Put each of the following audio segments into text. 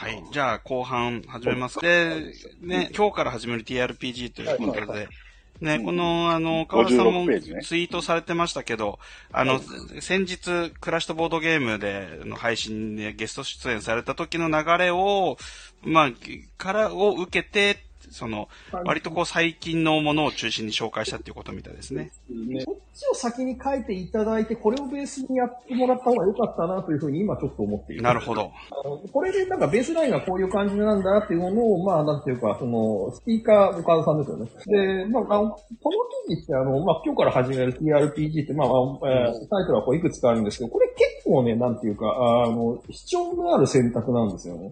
はい。じゃあ、後半始めます。で、ね、今日から始める TRPG ということで、ね、この、河原さんもツイートされてましたけど、先日、クラッシュとボードゲームでの配信でゲスト出演された時の流れを、まあ、を受けて、割とこう最近のものを中心に紹介したっていうことみたいですね。こっちを先に書いていただいて、これをベースにやってもらった方が良かったなというふうに今ちょっと思っている。なるほど。これでなんかベースラインがこういう感じなんだっていうものを、まあなんていうか、スピーカー、岡田さんですよね。で、まあ、この記事ってまあ今日から始める TRPG って、まあ、タイトルはこういくつかあるんですけど、これ結構ね、なんていうか、主張のある選択なんですよね。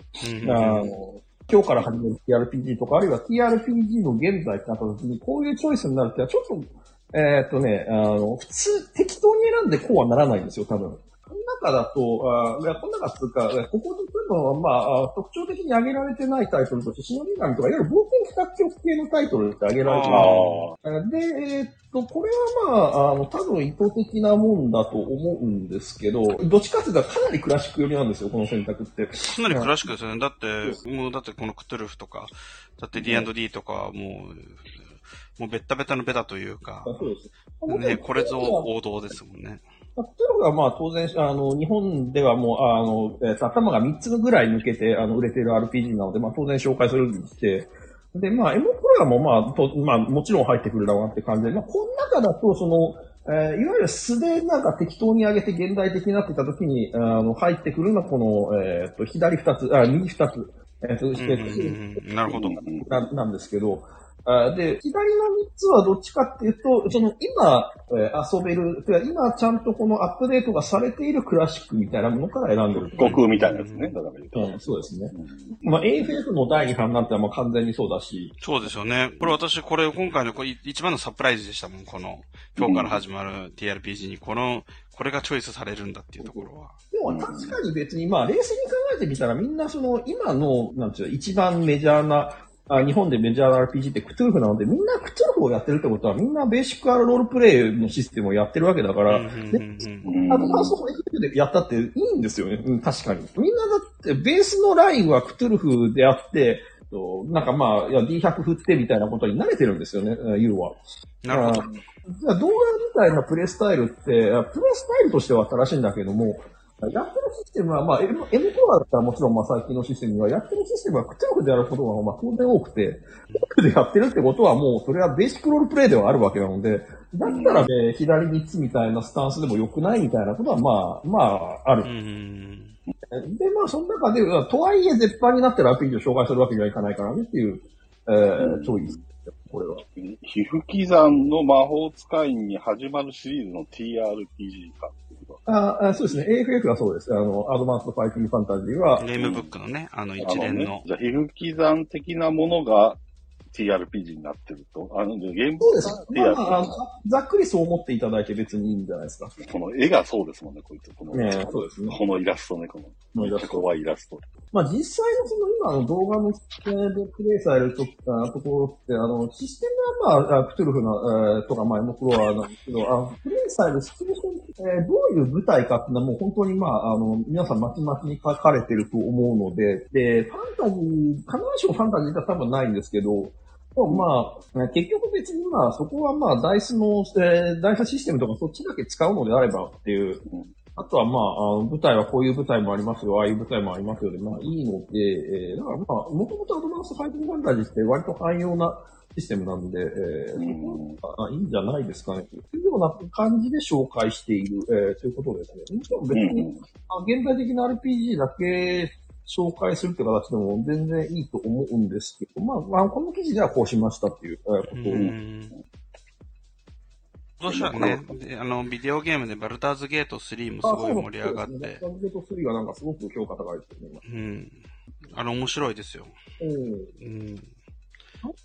今日から始める TRPG とか、あるいは TRPG の現在ってなった時に、こういうチョイスになるってのは、ちょっと、普通、適当に選んでこうはならないんですよ、多分。この中だと、この中っていうか、ここで多分、まあ、特徴的に挙げられてないタイトルとして、忍び神とか、いわゆる冒険企画局系のタイトルって挙げられてない。で、これはまあ、多分意図的なもんだと思うんですけど、どっちかっていうとかなりクラシック寄りなんですよ、この選択って。かなりクラシックですよね。だってこのクトゥルフとか、だって D&D とか、もうベッタベタのベタというか、そうですね、これぞ王道ですもんね。というのが、まあ、当然、日本ではもう、頭が3つぐらい抜けて、売れている RPG なので、まあ、当然紹介するにして、で、まあ、エモプロも、まあ、もちろん入ってくるだろうなって感じで、まあ、この中だと、いわゆる素でなんか適当に上げて現代的になってた時に、入ってくるのは、この、左2つ、右2つ、なるほど。なんですけど、で、左の3つはどっちかっていうと、今、遊べる、今ちゃんとこのアップデートがされているクラシックみたいなものから選んでる。悟空みたいなやつね。うん、そうですね。まあ、AFF の第2版なんてもう完全にそうだし。そうですよね。これ私、今回の一番のサプライズでしたもん、今日から始まる TRPG にこれがチョイスされるんだっていうところは。でも確かに別に、まあ、冷静に考えてみたらみんな今の、なんていうの、一番メジャーな、日本でメジャーな RPG ってクトゥルフなので、みんなクトゥルフをやってるってことは、みんなベーシックロールプレイのシステムをやってるわけだから、アドバンストファイティングでやったっていいんですよね、うん、確かに。みんなだって、ベースのラインはクトゥルフであって、なんかまあ、D100 振ってみたいなことに慣れてるんですよね、ユーは。なるほど。じゃあ動画みたいなプレイスタイルって、プレイスタイルとしては新しいんだけども、やってるシステムは、まあ、M4 だったらもちろん、まあ、最近のシステムは、やってるシステムは、クトゥルフでやることが、まあ、当然多くて、クトゥルフでやってるってことは、もう、それはベーシックロールプレイではあるわけなので、だったらね、左3つみたいなスタンスでも良くないみたいなことは、まあ、ある。で、まあ、その中で、とはいえ、絶版になってるアピールを紹介するわけにはいかないからねっていう、チョイス。これは。皮膚刻んの魔法使いに始まるシリーズの TRPG か。そうですね。AFF はそうです。アドバンストファイティングファンタジーは。ゲームブックのね、一連の。じゃあ、皮膚刻ん的なものが TRPG になってると。ゲームブックが TRPG。まあ、ざっくりそう思っていただいて別にいいんじゃないですか。この絵がそうですもんね、こいつ。そうですね。このイラストね、怖いイラスト。まあ、実際の今の動画のプレイされるところって、システムはまあ、クトゥルフの、とか、まあ、エモクロアなんですけど、プレイされるシチュエーションどういう舞台かっていうのはもう本当にまあ、皆さんまちまちに書かれてると思うので、で、ファンタジー、必ずしもファンタジーは多分ないんですけど、まあ、結局別にまあ、そこはまあ、ダイスシステムとかそっちだけ使うのであればっていう、あとはまあ、舞台はこういう舞台もありますよ、ああいう舞台もありますよで、まあいいので、だからまあ、もともとアドバンストファイティングファンタジーって割と汎用なシステムなんで、いいんじゃないですかね。というような感じで紹介している、ということですね。もちろん別に、現代的な RPG だけ紹介するって形でも全然いいと思うんですけど、まあ、この記事ではこうしましたっていうことを。今年はね、ビデオゲームでバルターズゲート3もすごい盛り上がって。バルターズゲート3がなんかすごく評価高いですよね。面白いですよ。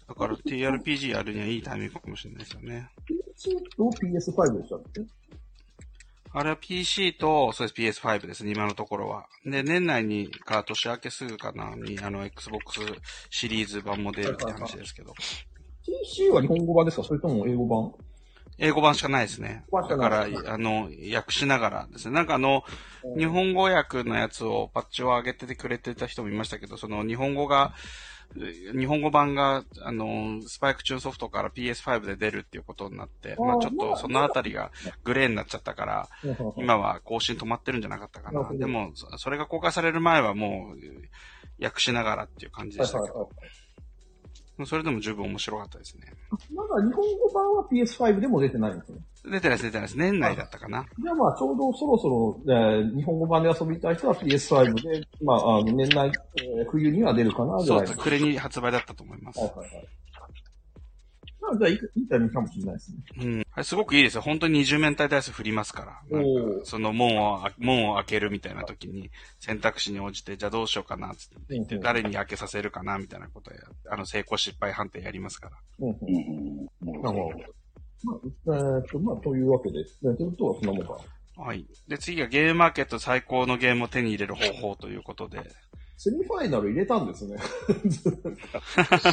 だから TRPG やるにはいいタイミングかもしれないですよね。PC と PS5 でしたっけ？あれは PC と、そうです PS5 ですね、今のところは。で、年内にから年明けすぐかな、に、Xbox シリーズ版も出るって話ですけど。PC は日本語版ですか？それとも英語版？英語版しかないですね。だから、訳しながらですね。なんか日本語訳のやつをパッチを上げてくれてた人もいましたけど、その日本語版が、スパイクチューンソフトから PS5 で出るっていうことになって、まあちょっとそのあたりがグレーになっちゃったから、今は更新止まってるんじゃなかったかな。でも、それが公開される前はもう、訳しながらっていう感じでしたけど。それでも十分面白かったですね。まだ日本語版は PS5 でも出てないんですね。出てないです。年内だったかな。じゃあまあちょうどそろそろ、日本語版で遊びたい人は PS5 で、まあ、年内、冬には出るかなぐらい。そう、暮れに発売だったと思います。はい。まあじゃあいいタイミングかもしれないですね。うん。あれすごくいいですよ。本当に20面体ダイス振りますから。なんかその門を開けるみたいな時に選択肢に応じて、じゃあどうしようかなって言って、誰に開けさせるかなみたいなことや、成功失敗判定やりますから。なるほど。まあ、というわけで、ということはそのもんか。はい。で、次がゲームマーケット最高のゲームを手に入れる方法ということで。セミファイナル入れたんですね。セ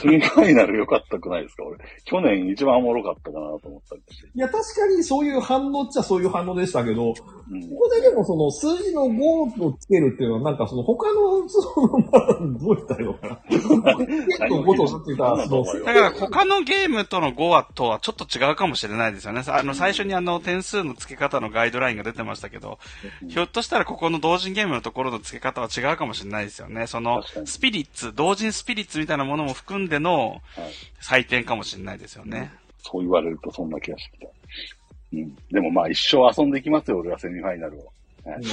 ミファイナル良かったくないですか？俺。去年一番おもろかったかなと思ったんです。いや、確かにそういう反応っちゃそういう反応でしたけど、ここででもその数字の5をつけるっていうのはなんかその他の、どう言ったらいいのかな。結構5とついた。だから他のゲームとの5とはちょっと違うかもしれないですよね。最初に点数の付け方のガイドラインが出てましたけど、ひょっとしたらここの同人ゲームのところの付け方は違うかもしれないですよね。そのスピリッツ、同人スピリッツみたいなものも含んでの採点かもしれないですよね。はい、そう言われるとそんな気がしてきた。うん。でもまあ一生遊んでいきますよ、俺はセミファイナルを。はい、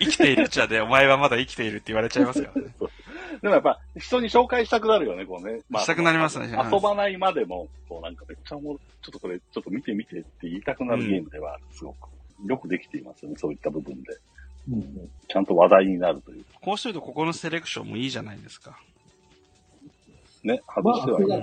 生きているっちゃで、お前はまだ生きているって言われちゃいますからね。でもやっぱ人に紹介したくなるよね、こうね。まあ、したくなりますね。遊ばないまでも、こうなんかめっちゃちょっとこれ、ちょっと見てって言いたくなるゲームでは、すごく、よくできていますよね、そういった部分で。うん、ちゃんと話題になるという。こうするとここのセレクションもいいじゃないですか。ね、外してはいない。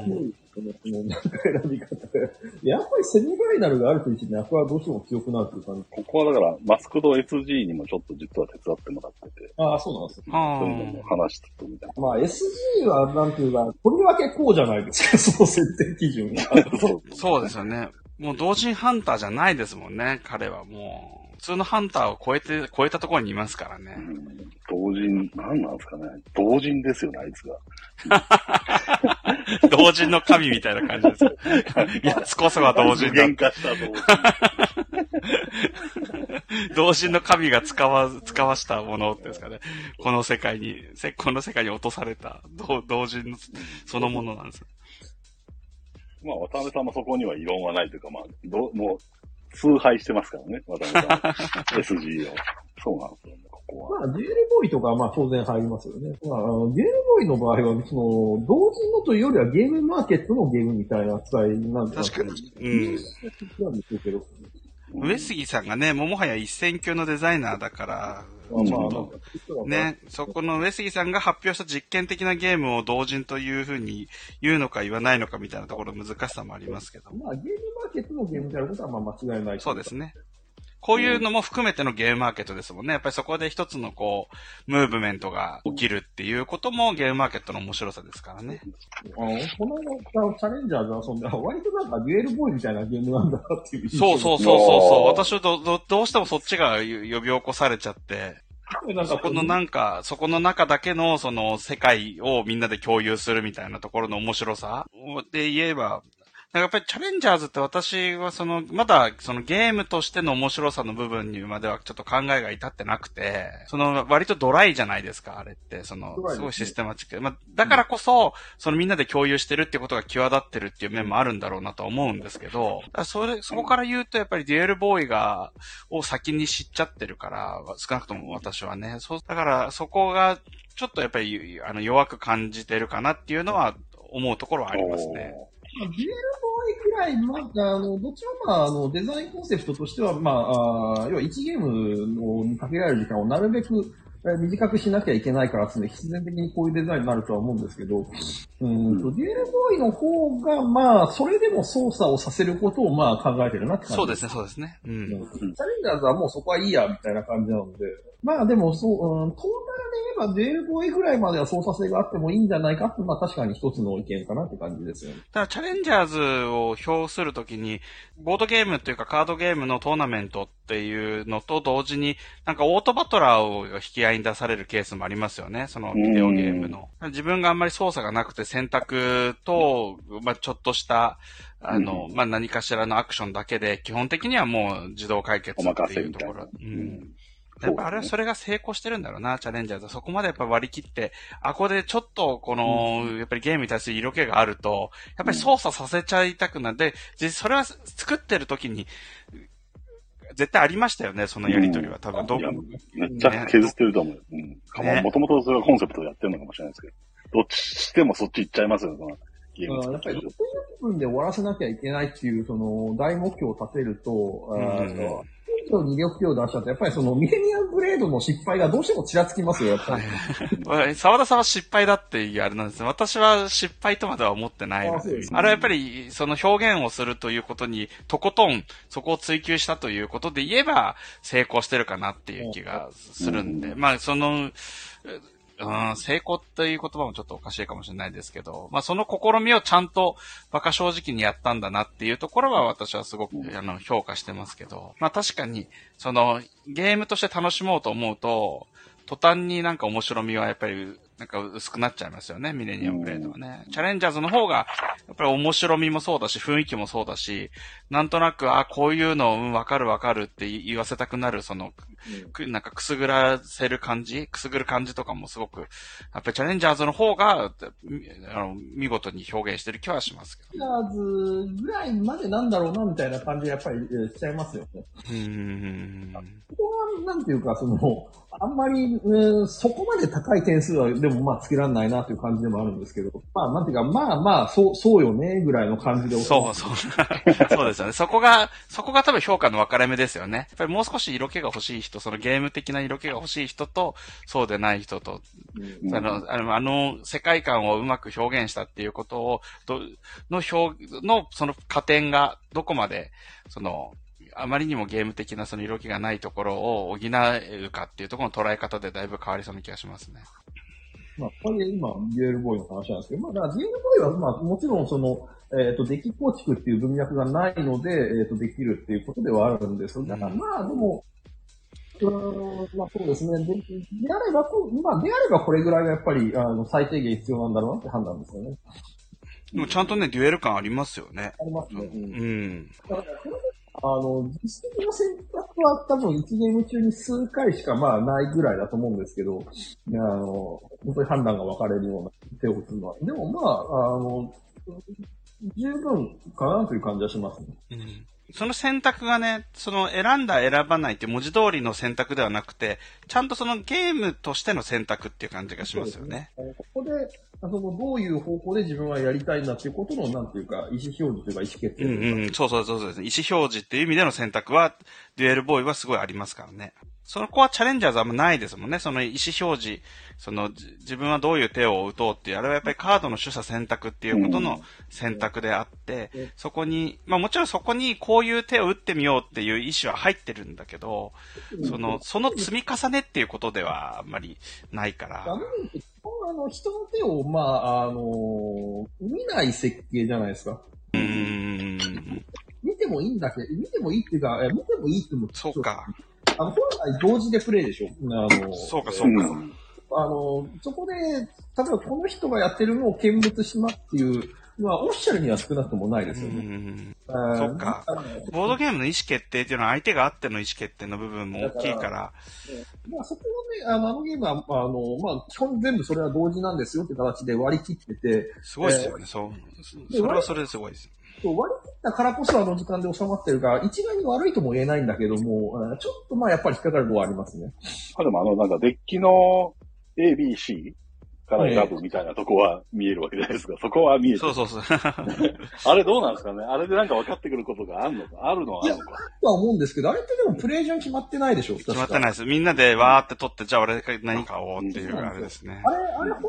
やっぱりセミファイナルがあるときにアクはどうしても強くなるという感じ。ここはだからマスクド SG にもちょっと実は手伝ってもらってて。ああ、そうなんですよ。そういうのも話してたみたいな。まあ SG はなんていうか、とりわけこうじゃないですか、その設定基準が。そうですよね。もう同人ハンターじゃないですもんね、彼はもう。普通のハンターを超えたところにいますからね。同人、何なんですかね。同人ですよね、あいつが。同人の神みたいな感じです。やつこそは同人だ。喧嘩した同人の神が使わしたものですかね。この世界に落とされた同人のそのものなんです。まあ、渡辺さんもそこには異論はないというか、まあ、もう、崇拝してますからね、私は。SG を。そうなんですよね、ここは。まあ、デュエルボーイとかはまあ当然入りますよね。まあ、デュエルボーイの場合は、その、同人のというよりはゲームマーケットのゲームみたいな扱いなんですけど。確かに。なんですけど。上杉さんがね、もはや一線級のデザイナーだから、ね、そこの上杉さんが発表した実験的なゲームを同人というふうに言うのか言わないのかみたいなところ難しさもありますけど。まあゲームマーケットのゲームであることはまあ間違いない。そうですね。こういうのも含めてのゲームマーケットですもんね。やっぱりそこで一つのこう、ムーブメントが起きるっていうこともゲームマーケットの面白さですからね。このチャレンジャーズはそんな、割となんかデュエルボーイみたいなゲームなんだなっていう。そう。私はどうしてもそっちが呼び起こされちゃって。そこの中だけのその世界をみんなで共有するみたいなところの面白さで言えば、やっぱりチャレンジャーズって私はまだそのゲームとしての面白さの部分にまではちょっと考えが至ってなくて、割とドライじゃないですか、あれって。すごいシステマチック。まあ、だからこそ、みんなで共有してるってことが際立ってるっていう面もあるんだろうなと思うんですけど、そこから言うとやっぱりデュエルボーイを先に知っちゃってるから、少なくとも私はね。だからそこがちょっとやっぱり弱く感じてるかなっていうのは思うところはありますね。デュエルボーイくらい、まあ、どっちもまあ、デザインコンセプトとしては、まあ、要は1ゲームにかけられる時間をなるべく短くしなきゃいけないからですね、必然的にこういうデザインになるとは思うんですけど、デュエルボーイの方が、まあ、それでも操作をさせることをまあ考えてるなって感じですね。そうですね。うん。チャレンジャーズはもうそこはいいや、みたいな感じなので、まあでも、トーで言えば JFOA くらいまでは操作性があってもいいんじゃないかって、まあ確かに一つの意見かなって感じですよね。だからチャレンジャーズを評するときに、ボードゲームというかカードゲームのトーナメントっていうのと同時に、なんかオートバトラーを引き合いに出されるケースもありますよね、そのビデオゲームの。自分があんまり操作がなくて選択と、まあちょっとした、まあ何かしらのアクションだけで、基本的にはもう自動解決っていうところ。やっぱあれはそれが成功してるんだろうな、チャレンジャーズ。そこまでやっぱ割り切って、あこでちょっとこの、やっぱりゲームに対する色気があると、やっぱり操作させちゃいたくなる。で、それは作ってる時に、絶対ありましたよね、そのやりとりは。多分どう、めっちゃ削ってると思う。もともとそれはコンセプトでやってるのかもしれないですけど、どっちしてもそっち行っちゃいますよ、そのゲーム作ってる。やっぱり60分で終わらせなきゃいけないっていう、その、大目標を立てると、魅力を出しちゃうと、やっぱりそのミレニアムグレードの失敗がどうしてもちらつきますよ、やっぱり。沢田さんは失敗だっていうあれなんです。私は失敗とまでは思ってないので。あれはやっぱりその表現をするということに、とことんそこを追求したということで言えば成功してるかなっていう気がするんで。まあその、成功という言葉もちょっとおかしいかもしれないですけど、まあその試みをちゃんと馬鹿正直にやったんだなっていうところは私はすごく評価してますけど、まあ確かにそのゲームとして楽しもうと思うと、途端になんか面白みはやっぱりなんか薄くなっちゃいますよね、ミレニアムグレードはね。チャレンジャーズの方がやっぱり面白みもそうだし、雰囲気もそうだし、なんとなくこういうのわかるわかるって言わせたくなるそのなんかくすぐる感じとかもすごくやっぱりチャレンジャーズの方が見事に表現してる気はしますけど。チャレンジャーズぐらいまでなんだろうなみたいな感じやっぱりしちゃいますよね。ここはなんていうかそのあんまり、そこまで高い点数はでもまあつけられないなという感じでもあるんですけど、まあなんていうかそうよねぐらいの感じで。そうですよね。そこが多分評価の分かれ目ですよね。やっぱりもう少し色気が欲しい人、そのゲーム的な色気が欲しい人とそうでない人と、世界観をうまく表現したっていうことをその加点がどこまでそのあまりにもゲーム的なその色気がないところを補えるかっていうところの捉え方でだいぶ変わりそうな気がしますね。まあ、これ今、DL ボーイの話なんですけど、まあ、だから DL ボーイは、まあ、もちろんその、デッキ構築っていう文脈がないので、できるっていうことではあるんですよ。だから、まあ、でも、まあ、そうですね。であればこれぐらいがやっぱり、最低限必要なんだろうなって判断ですよね。でも、ちゃんとね、デュエル感ありますよね。ありますね。だから実績の選択は多分1ゲーム中に数回しかまあないぐらいだと思うんですけど、本当に判断が分かれるような手を打つのは。でもまあ、十分かなという感じはしますね。その選択がね、その選んだ選ばないって文字通りの選択ではなくて、ちゃんとそのゲームとしての選択っていう感じがしますよね。ここで、どういう方向で自分はやりたいんだっていうことの、なんていうか、意思表示というか意思決定。そうですね。意思表示っていう意味での選択は、デュエルボーイはすごいありますからね。その子はチャレンジャーズあんまないですもんね。その意思表示、その自分はどういう手を打とうっていう、あれはやっぱりカードの取捨選択っていうことの選択であって、そこに、まあもちろんそこにこういう手を打ってみようっていう意思は入ってるんだけど、その積み重ねっていうことではあんまりないから。人の手を、まあ、見ない設計じゃないですか。見てもいいんだけど、見てもいいっていうか、見てもいいってもそうか。本来同時でプレイでしょ。そうか。そこで、例えばこの人がやってるのを見物しますっていうのは、オフィシャルには少なくともないですよね。そうか。ボードゲームの意思決定っていうのは、相手があっての意思決定の部分も大きいから。まあそこはね、あのゲームは、まあ基本全部それは同時なんですよって形で割り切ってて。すごいですよね、そう。それはそれですごいです。割り切ったからこそあの時間で収まってるから、一概に悪いとも言えないんだけども、ちょっとまあやっぱり引っかかるのはありますね。でもなんかデッキの A、B、C から選ぶみたいなとこは見えるわけじゃないですか。そこは見える。そう。あれどうなんですかね。あれでなんか分かってくることがあるのか。あるのか。いや、とは思うんですけど、あれってでもプレイ順決まってないでしょ。決まってないです。みんなでわーって取って、じゃあ俺何買おうっていうあれですね。あれ本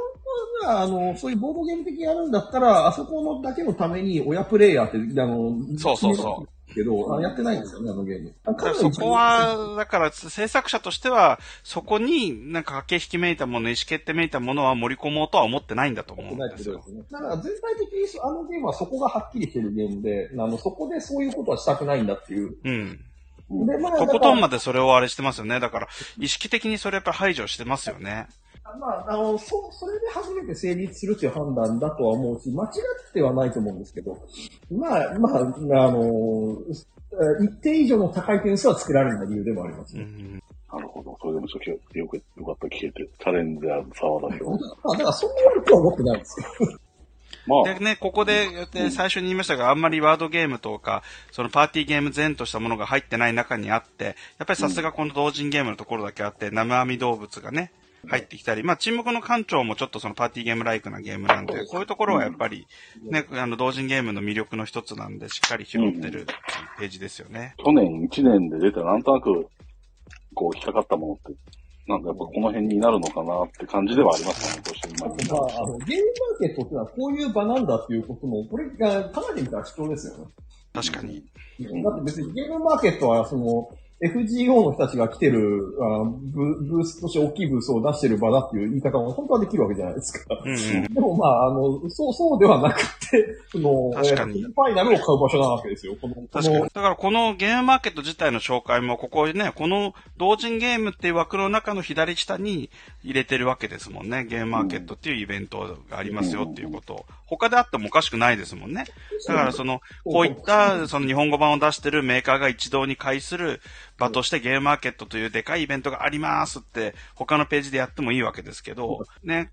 当はそういうボードゲーム的にやるんだったら、あそこのだけのために親プレイヤーって、そう。けど、やってないんですよね、あのゲーム。そこは、だから制作者としては、そこになんか駆け引きめいたもの、意思決定めいたものは盛り込もうとは思ってないんだと思うんですよ。だから全体的にあのゲームはそこがはっきりしてるゲームで、そこでそういうことはしたくないんだっていう。うん。でまあ、とことんまでそれをあれしてますよね。だから、意識的にそれやっぱ排除してますよね。まあ、それで初めて成立するっていう判断だとは思うし、間違ってはないと思うんですけど、まあ、一定以上の高い点数はつけられない理由でもありますね。うん、なるほど。それでもよかった聞けて、チャレンジャーの沢田表。まあ、だからそんな悪くは思ってないんですけど。まあ、でね、ここで最初に言いましたが、あんまりワードゲームとか、そのパーティーゲーム前としたものが入ってない中にあって、やっぱりさすがこの同人ゲームのところだけあって、生網動物がね、入ってきたり、まあ、沈黙の艦長もちょっとそのパーティーゲームライクなゲームなんで、こういうところはやっぱり、ね、同人ゲームの魅力の一つなんで、しっかり拾ってるページですよね。去年1年で出たなんとなく、こう、引っかかったものって。なんかやっぱこの辺になるのかなって感じではありますね、まあ、ゲームマーケットってのはこういう場なんだっていうことも、これがかなり見たら主張ですよね。確かに。だって別にゲームマーケットは、その、FGO の人たちが来てる、ブースとして大きいブースを出してる場だっていう言い方も本当はできるわけじゃないですか。うん、でもまあ、そうではなくて、その、ファイナルを買う場所なわけですよ。確かに。だからこのゲームマーケット自体の紹介も、ここね、この同人ゲームっていう枠の中の左下に入れてるわけですもんね。ゲームマーケットっていうイベントがありますよっていうことを。他であってもおかしくないですもんね。だからその、こういった、その日本語版を出してるメーカーが一堂に会する、場としてゲームマーケットというでかいイベントがありますって他のページでやってもいいわけですけど、ね、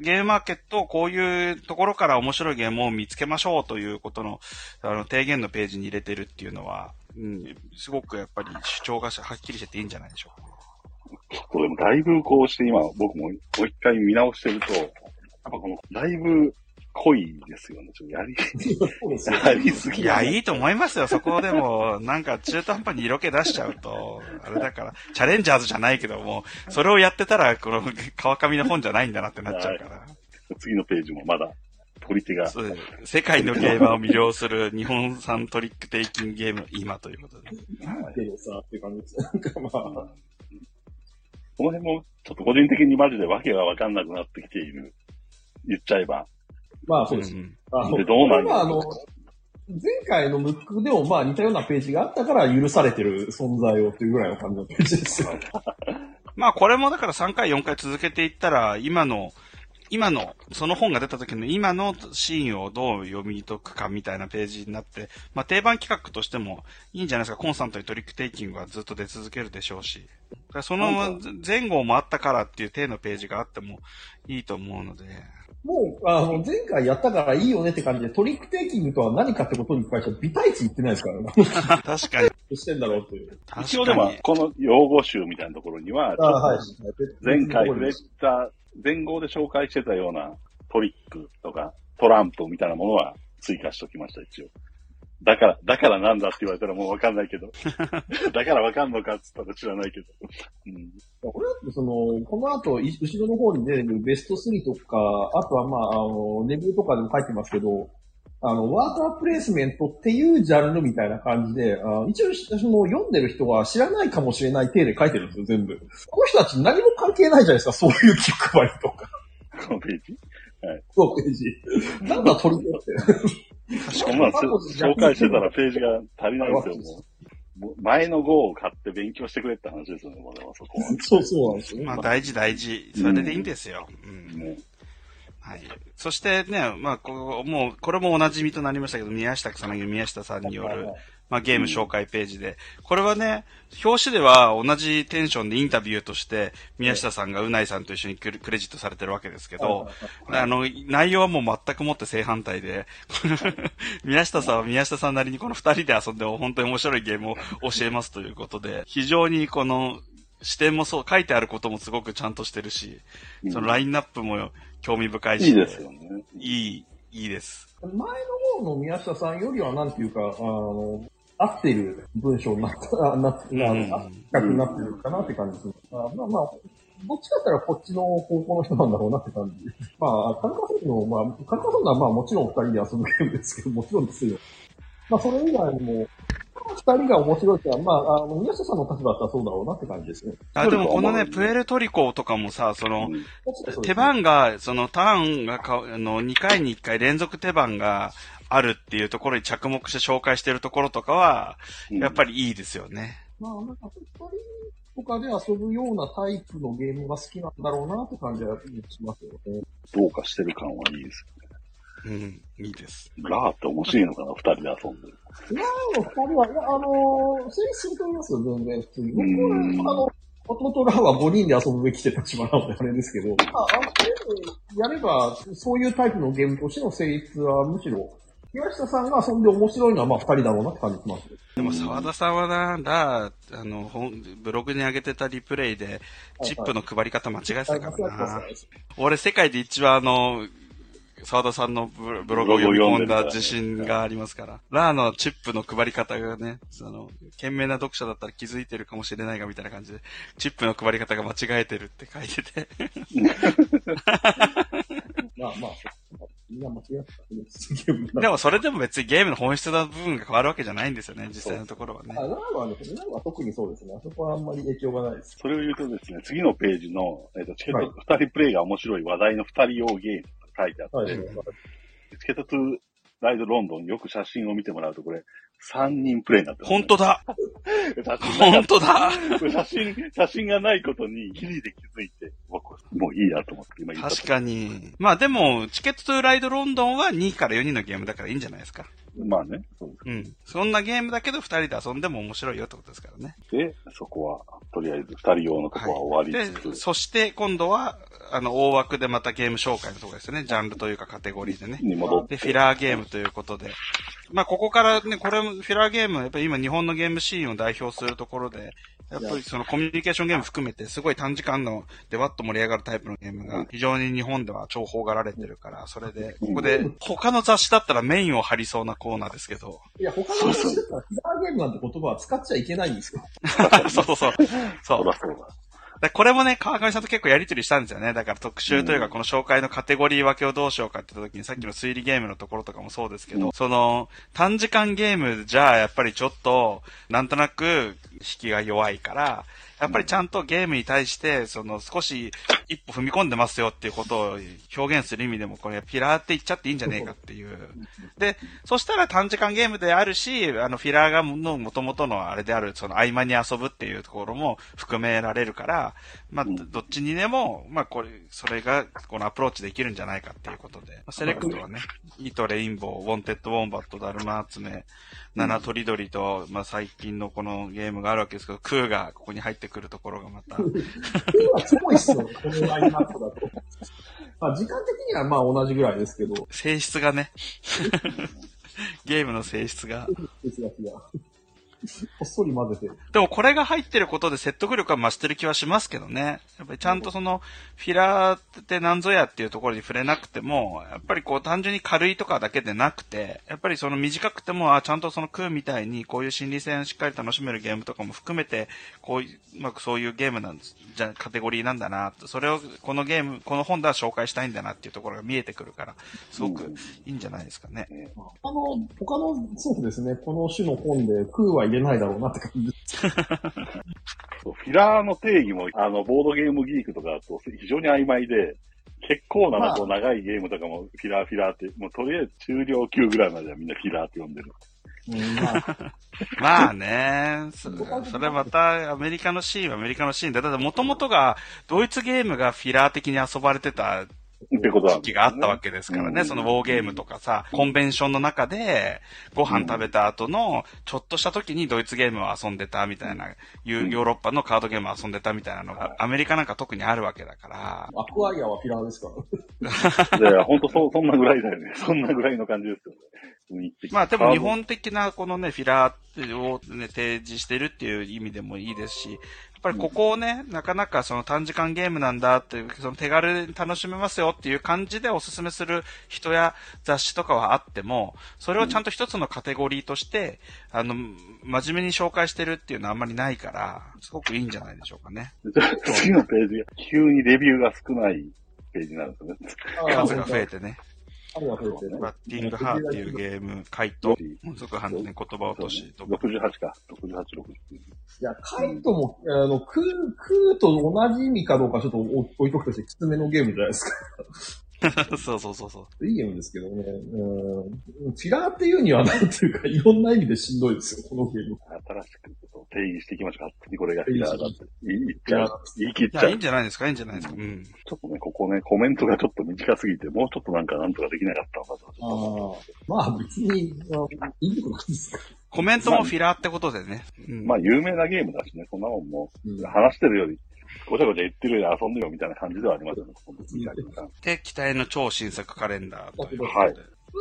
ゲームマーケットこういうところから面白いゲームを見つけましょうということの、提言のページに入れてるっていうのは、うん、すごくやっぱり主張がはっきりしてていいんじゃないでしょうか。でもだいぶこうして今僕ももう一回見直してると、やっぱこのだいぶ濃いですよね。ちょっとやりすぎ。いや、いいと思いますよ。そこでも、なんか中途半端に色気出しちゃうと、あれだから、チャレンジャーズじゃないけども、それをやってたら、この川上の本じゃないんだなってなっちゃうから。次のページもまだ、取り手が。そうです。世界のゲーマーを魅了する日本産トリックテイキングゲーム、今ということで。でもさ、って感じです。なんかまあ、この辺も、ちょっと個人的にマジで訳がわかんなくなってきている。言っちゃえば。まあそうです。うん、どうなんですか。前回のムックでもまあ似たようなページがあったから許されてる存在をというぐらいの感じのページですよ。まあこれもだから3回4回続けていったら今の、その本が出た時の今のシーンをどう読み解くかみたいなページになって、まあ定番企画としてもいいんじゃないですか。コンスタントにトリックテイキングはずっと出続けるでしょうし。その前後もあったからっていう体のページがあってもいいと思うので。もう、前回やったからいいよねって感じで、トリックテイキングとは何かってことに関しては、美体値言ってないですからね。確かに。どうしてんだろうという。一応でも、この用語集みたいなところには、前回触れた、前後で紹介してたようなトリックとかトランプみたいなものは追加しておきました、一応。だからなんだって言われたらもうわかんないけど。だからわかんのかって言ったら知らないけど。うん。これだってこの後、後ろの方に出るベスト3とか、あとはまあ、レビューとかでも書いてますけど、ワーカープレイスメントっていうジャンルみたいな感じで、一応読んでる人が知らないかもしれない体で書いてるんですよ、全部。この人たち何も関係ないじゃないですか、そういう気配りとか。このページ？はい。このページ。なんだ取り手って。こんなの紹介してたらページが足りないですよ、もう。前の号を買って勉強してくれって話ですよね、まだはそこは。そうなんですよ。まあ大事。それでいいんですよ。うん。うん、はい。そしてね、まあもう、これもお馴染みとなりましたけど、宮下さんによる、まあゲーム紹介ページで。これはね、表紙では同じテンションでインタビューとして、宮下さんがうないさんと一緒にクレジットされてるわけですけど、内容はもう全くもって正反対で、宮下さんは宮下さんなりにこの二人で遊んで本当に面白いゲームを教えますということで、非常にこの、視点もそう、書いてあることもすごくちゃんとしてるし、そのラインナップも興味深いし、いいですよね。いいです。前の方の宮下さんよりはなんていうか、合ってる文章になった、なってるかなって感じです。まあ、どっちかって言ったらこっちの方向の人なんだろうなって感じ。まあ、カルカソンのはまあもちろん二人で遊ぶゲームですけど、もちろんですよ。まあ、それ以外にも、二人が面白いってのは、まあ、宮下さんの立場だったらそうだろうなって感じですね。あ、でもこのね、プエルトリコとかもさ、その、手番が、そのターンが2回に1回連続手番があるっていうところに着目して紹介してるところとかは、やっぱりいいですよね。うん、まあ、なんか二人とかで遊ぶようなタイプのゲームが好きなんだろうなって感じはしますよね。どうかしてる感はいいですよね。うん、いいです。ラーって面白いのかな、二人で遊んでる。ラーの二人は、成立すると思いますよ、全然、普通に。僕は、弟ラーは5人で遊ぶべき立場なのであれですけど、まあ、やれば、そういうタイプのゲームとしての成立は、むしろ、岩下さんが遊んで面白いのは、まあ、二人だろうなって感じします。でも、沢田さんはラー、ブログに上げてたリプレイで、チップの配り方間違えてたからな。はい、俺、世界で一番沢田さんのブログを読み込んだ自信がありますから。ラーのチップの配り方がね、懸命な読者だったら気づいてるかもしれないがみたいな感じで、チップの配り方が間違えてるって書いてて。まあまあ、みんな間違えた。でもそれでも別にゲームの本質の部分が変わるわけじゃないんですよね、実際のところはね。ラーはね、ラーは特にそうですね。あそこはあんまり影響がないです。それを言うとですね、次のページの、チケット2人プレイが面白い話題の2人用ゲーム。書いてあって、はい、チケットトゥライドロンドン、よく写真を見てもらうとこれ、3人プレイになってます、ね。本当だ本当だ写真がないことにギリで気づいて、もういいやと思って今言った。確かに。まあでも、チケットトゥライドロンドンは2から4人のゲームだからいいんじゃないですか。まあね。そうです。うん。そんなゲームだけど2人で遊んでも面白いよってことですからね。で、そこは、とりあえず2人用のとこは終わりつつ、はい、で、そして今度は、大枠でまたゲーム紹介のところですよね。ジャンルというかカテゴリーでね。に戻って。で、フィラーゲームということで。まあ、ここからね、これ、フィラーゲームはやっぱり今日本のゲームシーンを代表するところで、やっぱりそのコミュニケーションゲーム含めて、すごい短時間のでわっと盛り上がるタイプのゲームが、非常に日本では重宝がられてるから、それで、ここで、他の雑誌だったらメインを張りそうなコーナーですけど。いや、他の雑誌だったらフィラーゲームなんて言葉は使っちゃいけないんですよ。そうそう。そうだそうだ。これもね、川上さんと結構やりとりしたんですよね。だから特集というか、この紹介のカテゴリー分けをどうしようかって言った時に、さっきの推理ゲームのところとかもそうですけど、短時間ゲームじゃあやっぱりちょっと、なんとなく引きが弱いから、やっぱりちゃんとゲームに対して、少し一歩踏み込んでますよっていうことを表現する意味でも、これフィラーって言っちゃっていいんじゃねえかっていう。で、そしたら短時間ゲームであるし、フィラーがの元々のあれである、合間に遊ぶっていうところも含められるから、まあ、どっちにでも、まあ、それが、アプローチできるんじゃないかっていうことで、セレクトはね、イートレインボー、ウォンテッドウォンバット、ダルマ集め、七とりどりと、まあ、最近のこのゲームがあるわけですけど、クーがここに入ってくるところがまた。クーはすごいっすよ、このラインナップだと。まあ、時間的にはまあ同じぐらいですけど。性質がね。ゲームの性質が。こっそり混ぜてる。でもこれが入ってることで説得力は増してる気はしますけどね。やっぱりちゃんとフィラーって何ぞやっていうところに触れなくても、やっぱり単純に軽いとかだけでなくて、やっぱり短くても、ちゃんとクーみたいにこういう心理戦をしっかり楽しめるゲームとかも含めて、こういう、そういうゲームなんです、カテゴリーなんだな、それをこのゲーム、この本では紹介したいんだなっていうところが見えてくるから、すごくいいんじゃないですかね。他の、そうですね、この種の本でクーは出ないだろうなって感じそう、フィラーの定義も、ボードゲームギークとかだと非常に曖昧で、結構な、長いゲームとかもフィラーって、もうとりあえず中量級ぐらいまではみんなフィラーって呼んでる。まあね、それまたアメリカのシーンで、だって元々がドイツゲームがフィラー的に遊ばれてた時期があったわけですからね。そのウォーゲームとかさ、コンベンションの中でご飯食べた後のちょっとした時にドイツゲームを遊んでたみたいな、ヨーロッパのカードゲームを遊んでたみたいなのがアメリカなんか特にあるわけだから。アクアイアはフィラーですから。いや、ほんとそんなぐらいだよね。そんなぐらいの感じですよね。まあでも日本的なこのね、フィラーをね、提示してるっていう意味でもいいですし、やっぱりここをね、なかなか短時間ゲームなんだっていう、手軽に楽しめますよっていう感じでおすすめする人や雑誌とかはあっても、それをちゃんと一つのカテゴリーとして、真面目に紹介してるっていうのはあんまりないから、すごくいいんじゃないでしょうかね。次のページが急にレビューが少ないページになるんですね。数が増えてね。バッティングハーっていうゲーム回と音速反転言葉落としと68か68、60。いや回ともクーと同じ意味かどうかちょっと置いとくとしてきつめのゲームじゃないですか。そうそうそうそう。いいゲームですけどね。違うっていうにはなんていうかいろんな意味でしんどいですよこのゲーム。新しく定義していきましょうか。これが違うだって言い切っちゃう。いいんじゃないですか。いいんじゃないですか。うん。ちょっとねここねコメントがちょっと短すぎてもうちょっとなんとかできなかったのかと。まあ別にいいことですか。コメントもフィラーってことでね。まあ有名なゲームだしね。こんなもんもう話してるよりごちゃごちゃ言ってるより遊んでよみたいな感じではありますよね。で期待の超新作カレンダーということで。はい。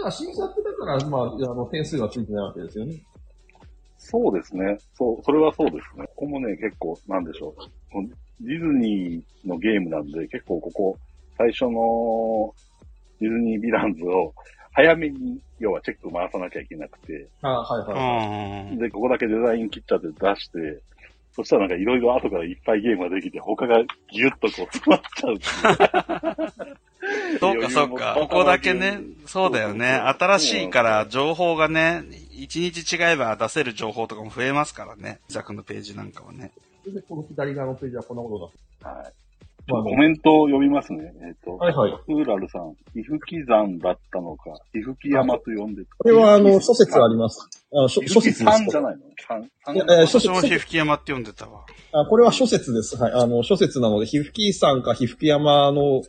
まあ新作だからまあ点数がついてないわけですよね。そうですね。それはそうですね。ここもね、結構、なんでしょう。ディズニーのゲームなんで、結構ここ、最初のディズニーヴィランズを、早めに、要はチェック回さなきゃいけなくて。あ、はいはい。で、ここだけデザイン切っちゃって出して、そしたらなんかいろいろ後からいっぱいゲームができて、他がギュッとこう詰まっちゃう。そうかそうか。ここだけね、そうだよね。新しいから情報がね、一日違えば出せる情報とかも増えますからね。作のページなんかはね。で、この左側のページはこんなことだ。はい。まあ、コメントを読みますね。はいはい。ウーラルさん、ひふき山だったのか、ひふき山と呼んでた。これは諸説あります。諸説です。山じゃないの？諸説。ひふき山って呼んでたわ。あ、これは諸説です。はい。諸説なので、ひふき山かひふき山の、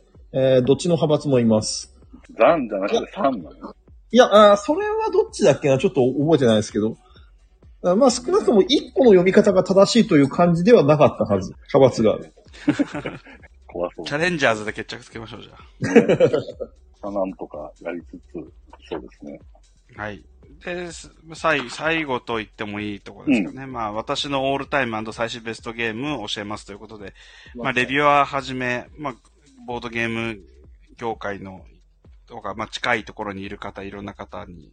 どっちの派閥もいます。山じゃなくて山なの？いや、それはどっちだっけな、ちょっと覚えてないですけど。まあ、少なくとも一個の読み方が正しいという感じではなかったはず。派閥が。怖そう。チャレンジャーズで決着つけましょう、じゃあ。なんとかやりつつ、そうですね。はい。で、最後と言ってもいいところですかね。まあ、私のオールタイム&最新ベストゲームを教えますということで、まあ、レビュアーはじめ、まあ、ボードゲーム業界のとか、まあ、近いところにいる方、いろんな方に、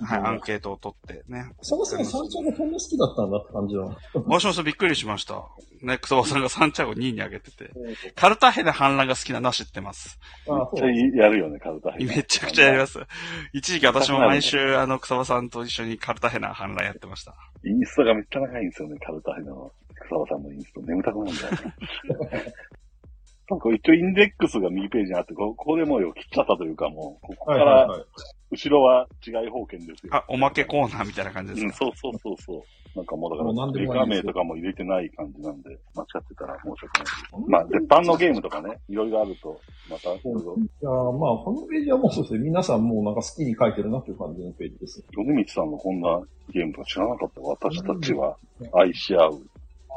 はい、アンケートを取ってね。そもそもサンチャゴこんな好きだったんだって感じは。もしもしびっくりしました。ね、クソバさんがサンチャゴ2位に上げてて。カルタヘナ反乱が好きなのは知ってます。めっちゃやるよね、カルタヘナ。めちゃくちゃやります。一時期私も毎週、クソバさんと一緒にカルタヘナ反乱やってました。インスタがめっちゃ長いんですよね、カルタヘナは。クソバさんのインスタ眠たくなるんだよ。なんか一応インデックスが右ページにあって、ここでもう切っちゃったというかもう、ここから、後ろは違い方圏ですよ。あ、おまけコーナーみたいな感じですか？うん、そうそうそうそう。なんかもうだから、デカ名とかも入れてない感じなんで、間違ってたら申し訳ない。まあ、絶版のゲームとかね、いろいろあると、また、そうぞ。いやまあ、このページはもうそうですね、皆さんもうなんか好きに書いてるなという感じのページですね。米光さんのこんなゲームとか知らなかった。私たちは愛し合う。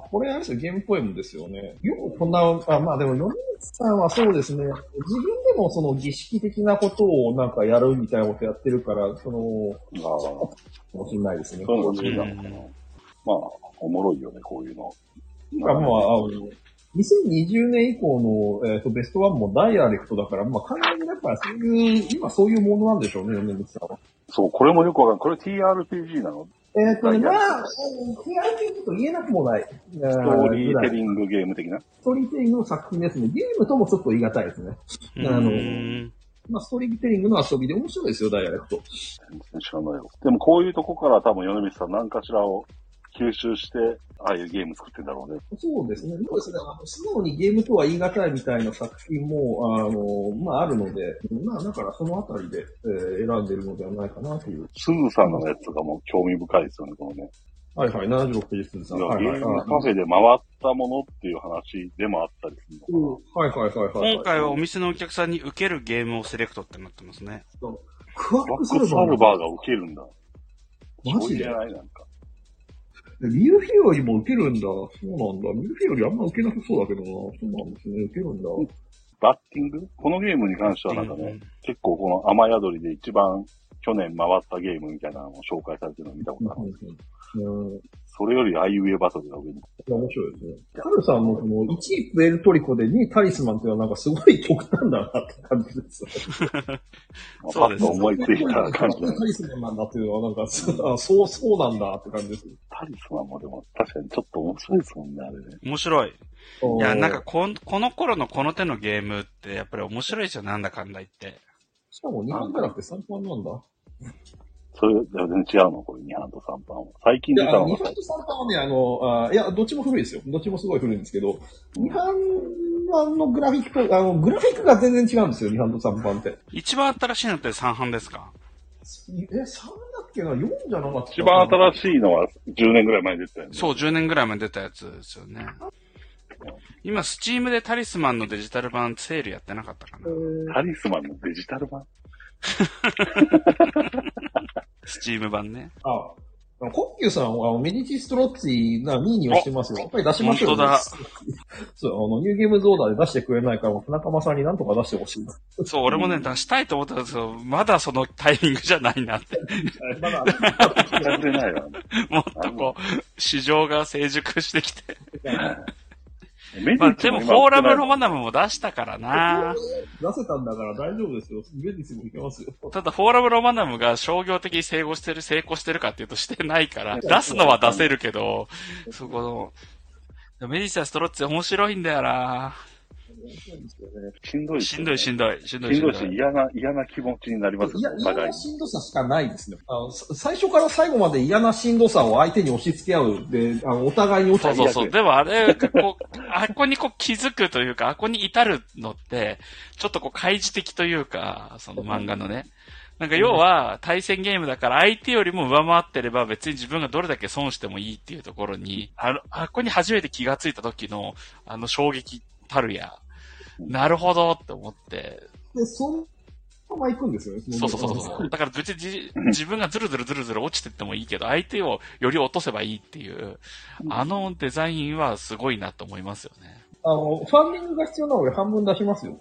これあれですよ、ゲームポエムですよね。よくこんな、まあでも、米光さんはそうですね、自分でもその儀式的なことをなんかやるみたいなことやってるから、その、まあ、かもしれないですね。そういうのかな。まあ、おもろいよね、こういうの。まあ、2020年以降の、ベストワンもダイアレクトだから、まあ完全にだからそういう、今そういうものなんでしょうね、米光さんは。そう、これもよくわかんない。これ TRPG なの？まあ、TRPG と言えなくもない。ストーリーテリングゲーム的な？ストーリーテリングの作品ですね。ゲームともちょっと言い難いですね。まあ、ストーリーテリングの遊びで面白いですよ、ダイアレクト。全然知らないよ。でもこういうとこから多分米光さん何かしらを吸収して、ああいうゲーム作ってんだろうね。そうですね。そうですね。素直にゲームとは言い難いみたいな作品も、まあ、あるので、まあ、だからそのあたりで、選んでるのではないかなという。すずさんのやつとかも興味深いですよね、このね。はいはい、76ページすずさん。はいはい。ゲームカフェで回ったものっていう話でもあったりするのかな。はいはいはい。今回はお店のお客さんに受けるゲームをセレクトってなってますね。クワックサルバーが受けるんだ。マジで？ミルフィーユよりも受けるんだ。そうなんだ。ミルフィーユよりあんま受けなさそうだけどな。そうなんですね。受けるんだ。バッティング？このゲームに関してはなんかね、結構この雨宿りで一番去年回ったゲームみたいなのを紹介されてるのを見たことあるんですけど。それよりアイウェイバトルが上に。面白いですね。カルさんもその1位プエルトリコで2位タリスマンっていうのはなんかすごい極端だなって感じです。そうですね。思いついた感じ。タリスマンだっていうのはなんか、そうなんだって感じです。タリスマンもでも確かにちょっと面白いですもんね、あれね。面白い。いや、なんかこの頃のこの手のゲームってやっぱり面白いじゃん、なんだかんだ言って。しかも2班じゃなくて3班なんだ。それ、全然違うのこれ、2班と3班は。最近出たのが。2班と3班はね、いや、どっちも古いですよ。どっちもすごい古いんですけど、2班のグラフィックと、グラフィックが全然違うんですよ、2班と3班って。一番新しいのって3班ですか？え、3だっけな？ 4 じゃなかった？一番新しいのは10年ぐらい前に出たやつ、ね。そう、10年ぐらい前に出たやつですよね。今、スチームでタリスマンのデジタル版セールやってなかったかな？タリスマンのデジタル版スチーム版ね。あ、コッキュさんはミニチストロッツィなミーニをしてますよ。やっぱり出しますよね。本当だ。そう、ニューゲームズオーダーで出してくれないから、仲間さんになんとか出してほしい。そう、俺もね、出したいと思ったんですけど、まだそのタイミングじゃないなって。まだ、やってないわ。もっとこう、市場が成熟してきて。まあでもフォーラムロマナムも出したからな。出せたんだから大丈夫ですよ。メディスもいけますよ。ただフォーラムロマナムが商業的に成功してるかっていうとしてないから、出すのは出せるけど、そこの、メディスやストロッツ面白いんだよな。しんどい、ね。しんどいし嫌な気持ちになりますね。嫌なしんどさしかないですね。最初から最後まで嫌なしんどさを相手に押し付け合うで、お互いに押し付け合う。そう。でもあれ、こう、あこにこう気づくというか、あこに至るのって、ちょっとこう、開示的というか、その漫画のね。なんか要は、対戦ゲームだから相手よりも上回ってれば別に自分がどれだけ損してもいいっていうところに、あこに初めて気がついた時の、衝撃たるや。なるほどって思って。で、そのまま行くんですよね。そう。だから別に自分がずるずる落ちてってもいいけど、相手をより落とせばいいっていう、デザインはすごいなと思いますよね。ファンディングが必要なので半分出しますよ。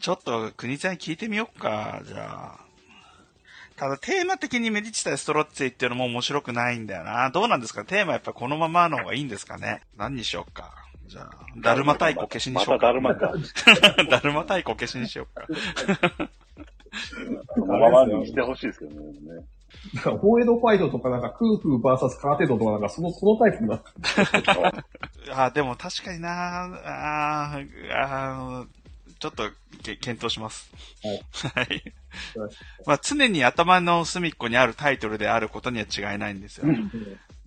ちょっと、国ちゃんに聞いてみよっか、じゃあ。ただテーマ的にメディチ対ストロッツィっていうのも面白くないんだよな。どうなんですか？テーマやっぱこのままの方がいいんですかね。何にしようか。じゃあ、だるま太鼓消しにしようか。まただるまか。だるま太鼓消しにしようか。このままにしてほしいですけどね。なんか、ホーエドファイトとかなんか、クーフーバーサスカーテッドとかなんか、そのタイプになった。あ、でも確かになちょっと検討します。はい。まあ、常に頭の隅っこにあるタイトルであることには違いないんですよ。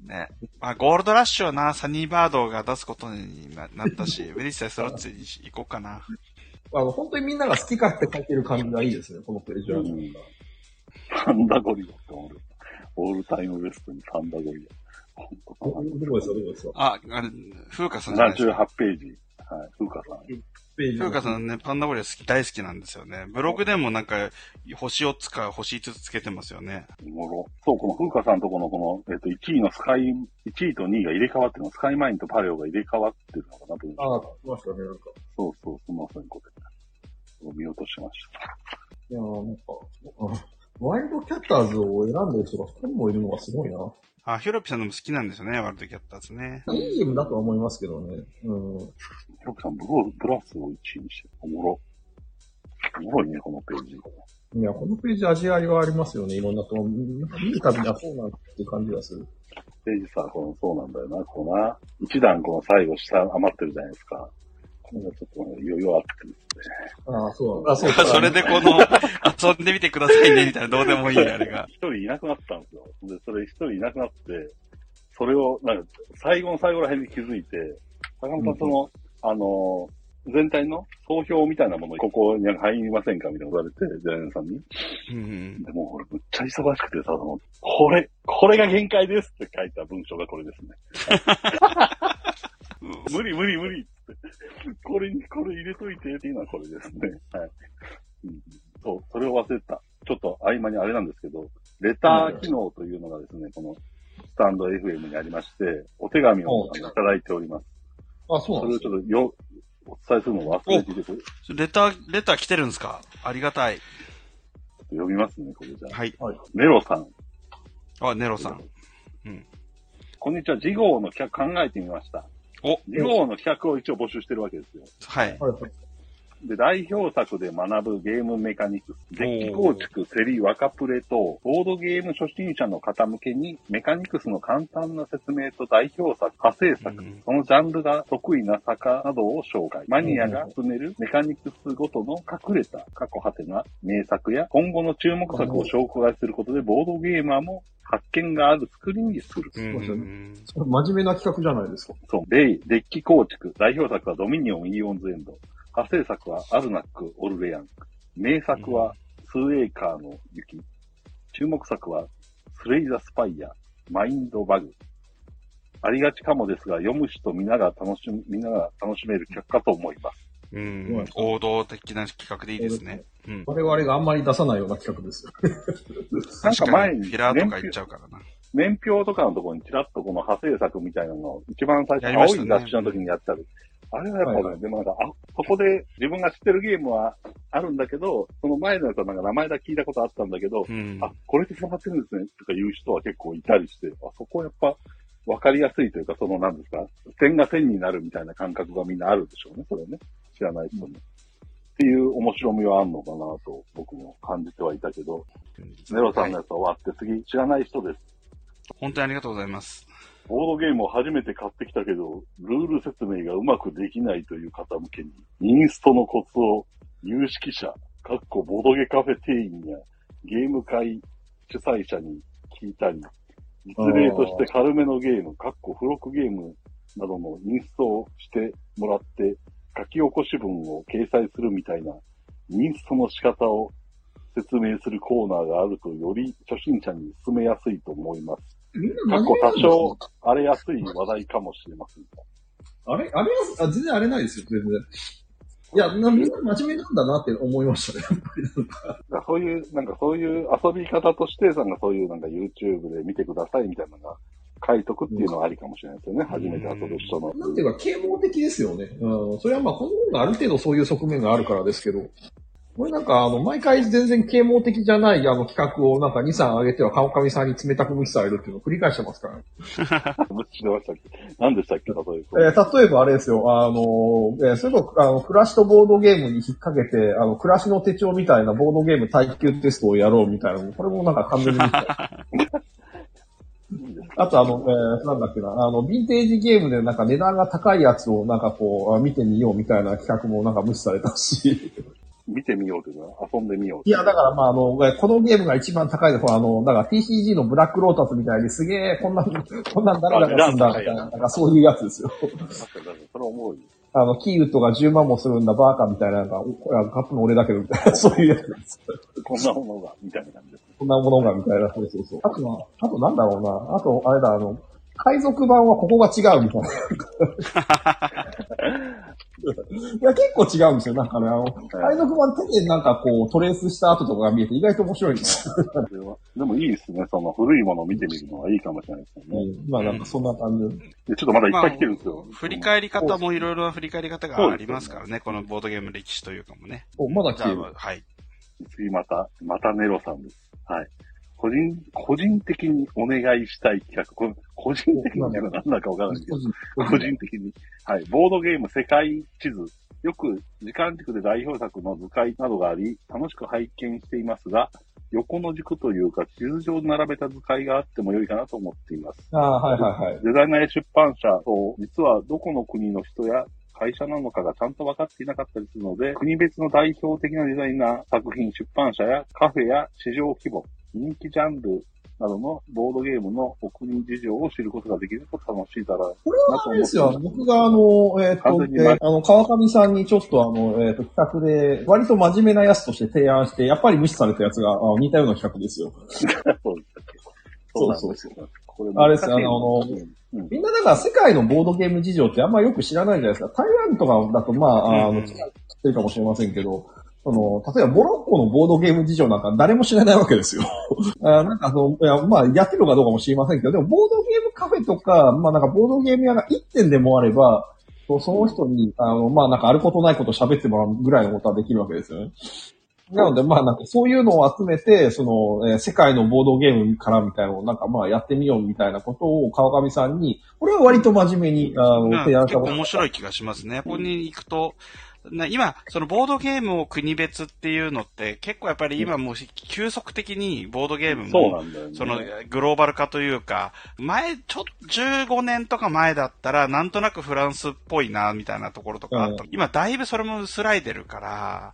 ね。まあ、ゴールドラッシュはな、サニーバードが出すことになったし、メディスタイスロッツに行こうかな。本当にみんなが好き勝手書いてる感じがいいですね、このページは。なんだゴリラって思う。オールタイムベストにサンダゴリラ。どこですかあ、風花さんじゃないですか。78ページ。はい、風花さん。ふうかさんね、パンダゴリラ大好きなんですよね。ブログでもなんか、星4つか星5つつけてますよね。そう、このふうかさんとこの、1位の1位と2位が入れ替わってるの、スカイマインとパレオが入れ替わってるのかなと思って。ああ、見ましたね、なんか。そう、すみません、これ。見落としました。いやー、なんか、ワイルドキャッターズを選んでる人が2人もいるのがすごいな。あ、ヒロピさんのも好きなんですよね、ワールドキャッターズね。いいゲームだとは思いますけどね。うん。ヒロピさん、ブラスを1位にして、おもろいね、このページ。いや、このページ味わいはありますよね、いろんなと。見るたびにはそうなんって感じがする。ページさ、そうなんだよな、一段最後下余ってるじゃないですか。これがちょっと余裕あってですね。ああ、そうだ。それで遊んでみてくださいね、みたいな、どうでもいいあれが。一人いなくなったんですよ。で、それ一人いなくなって、それを、なんか、最後の最後ら辺に気づいて、坂本さん全体の総評みたいなもの、ここに入りませんかみたいなこと言われて、ジャイアンさんに。でも、俺、むっちゃ忙しくてさ、これが限界ですって書いた文章がこれですね。無理って。これ入れといてっていうのはこれですね。はい。そう、それを忘れた。ちょっと合間にあれなんですけど、レター機能というのがですね、このスタンド FM にありまして、お手紙をいただいております。あ、そうなんですか。それをちょっとお伝えするのを忘れていてくれ。レター来てるんですか？ありがたい。読みますね、これじゃあ。はい。ネロさん。あ、ネロさん。うん。こんにちは、次号の企画考えてみました。次号の企画を一応募集してるわけですよ。はい。で、代表作で学ぶゲームメカニクス、デッキ構築、競り、若プレと、ボードゲーム初心者の方向けに、メカニクスの簡単な説明と代表作、派生作、そのジャンルが得意な坂などを紹介。マニアが進めるメカニクスごとの隠れた、過去果てな名作や、今後の注目作を紹介することで、ボードゲーマーも、発見がある作りにする。そうですよね。真面目な企画じゃないですか。そう。デッキ構築。代表作はドミニオン・イーオンズ・エンド。派生作はアルナック・オルレアン。名作はスーエーカーの雪。注目作はスレイ・ザ・スパイア、マインド・バグ。ありがちかもですが、読む人みんなが楽しめる企画かと思います。うん、王道的な企画でいいですね。うん、我々があんまり出さないような企画です。なんか前にフィラーとか言っちゃうからな。年表とかのところにちらっとこの派生作みたいなのを一番最初に青い雑誌の時にやったり。あれはやっぱね、はい、でもなんか、あ、そこで自分が知ってるゲームはあるんだけど、その前のやつはなんか名前だけ聞いたことあったんだけど、うん、あ、これで繋がってるんですねとか言う人は結構いたりして、あそこはやっぱ、わかりやすいというか、その何ですか、点が線になるみたいな感覚がみんなあるでしょうね、それね。知らない人も。っていう面白みはあるのかなと僕も感じてはいたけど、ネロさんのやつは終わって次、知らない人です。本当にありがとうございます。ボードゲームを初めて買ってきたけど、ルール説明がうまくできないという方向けに、インストのコツを有識者、かっこボードゲカフェ店員やゲーム会主催者に聞いたり、実例として軽めのゲーム、かっこ付録ゲームなどのインストをしてもらって、書き起こし文を掲載するみたいなインストの仕方を説明するコーナーがあるとより初心者に進めやすいと思います。かっこ多少荒れやすい話題かもしれませんが。あれは全然荒れないですよ、全然。いや、みんな真面目なんだなって思いましたね、やっぱりなんか。そういう遊び方として、なんかそういうなんか YouTube で見てくださいみたいなのが書いとくっていうのはありかもしれないですよね、初めて遊ぶ人の。なんていうか、啓蒙的ですよね。うん、それはまあ、この本がある程度そういう側面があるからですけど、これなんか、毎回全然啓蒙的じゃない、企画をなんか2、3上げては、川上さんに冷たく無視されるっていうのを繰り返してますからね。無視してましたっけ？何でしたっけ、例えばあれですよ、それと、暮らしとボードゲームに引っ掛けて、暮らしの手帳みたいなボードゲーム耐久テストをやろうみたいな、これもなんか完全に見たい。あとなんだっけな、ヴィンテージゲームでなんか値段が高いやつをなんかこう、見てみようみたいな企画もなんか無視されたし。見てみようというか、遊んでみよう。いや、だからまあ、このゲームが一番高いで、ほら、だから TCG のブラックロータスみたいにすげえ、こんなんダメだからすんだみたいな、なんかそういうやつですよ。それ重い。キーウッドが10万もするんだ、バーカみたいな、なんか、カップの俺だけど、みたいな、そういうやつです。こんなものが、みたいな感じです。こんなものが、みたいな、そう。あとなんだろうな、あと、あれだ、海賊版はここが違うみたいな。いや、結構違うんですよ。なんかね、海賊版手でなんかこう、トレースした後とかが見えて意外と面白いんですよ。でもいいですね。その古いものを見てみるのはいいかもしれないですよね。うん、まあなんかそんな感じ、うん、で。ちょっとまだいっぱい来てるんですよ。まあ、振り返り方もいろいろな振り返り方がありますからね。このボードゲーム歴史というかもね。お、まだ来てる。はい。次またネロさんです。はい。個人的にお願いしたい企画。個人的には何だかわからないけど、個人的に。はい。ボードゲーム世界地図。よく時間軸で代表作の図解などがあり、楽しく拝見していますが、横の軸というか、地図上で並べた図解があっても良いかなと思っています。ああ、はいはいはい。デザイナーや出版社と、実はどこの国の人や、会社なのかがちゃんと分かっていなかったりするので、国別の代表的なデザイナー、作品、出版社やカフェや市場規模、人気ジャンルなどのボードゲームのお国事情を知ることができると楽しいだろうなと思って。これはあれですよ。僕が川上さんにちょっと企画で、割と真面目なやつとして提案して、やっぱり無視されたやつが似たような企画ですよ。そうそう。これあれですよ、みんなだから世界のボードゲーム事情ってあんまよく知らないじゃないですか。台湾とかだとまあ、知ってるかもしれませんけど、例えばモロッコのボードゲーム事情なんか誰も知らないわけですよ。なんかまあ、やってるのかどうかも知りませんけど、でもボードゲームカフェとか、まあなんかボードゲーム屋が1点でもあれば、その人に、まあなんかあることないこと喋ってもらうぐらいのことはできるわけですよね。なので、まあなんかそういうのを集めて、その、世界のボードゲームからみたいなのをなんかまあやってみようみたいなことを川上さんに、俺は割と真面目に、提案したこと。結構面白い気がしますね。ここに行くと、今、そのボードゲームを国別っていうのって、結構やっぱり今もう急速的にボードゲームも、そのグローバル化というか、前、ちょっと15年とか前だったら、なんとなくフランスっぽいな、みたいなところとかあった。今だいぶそれも薄らいでるから、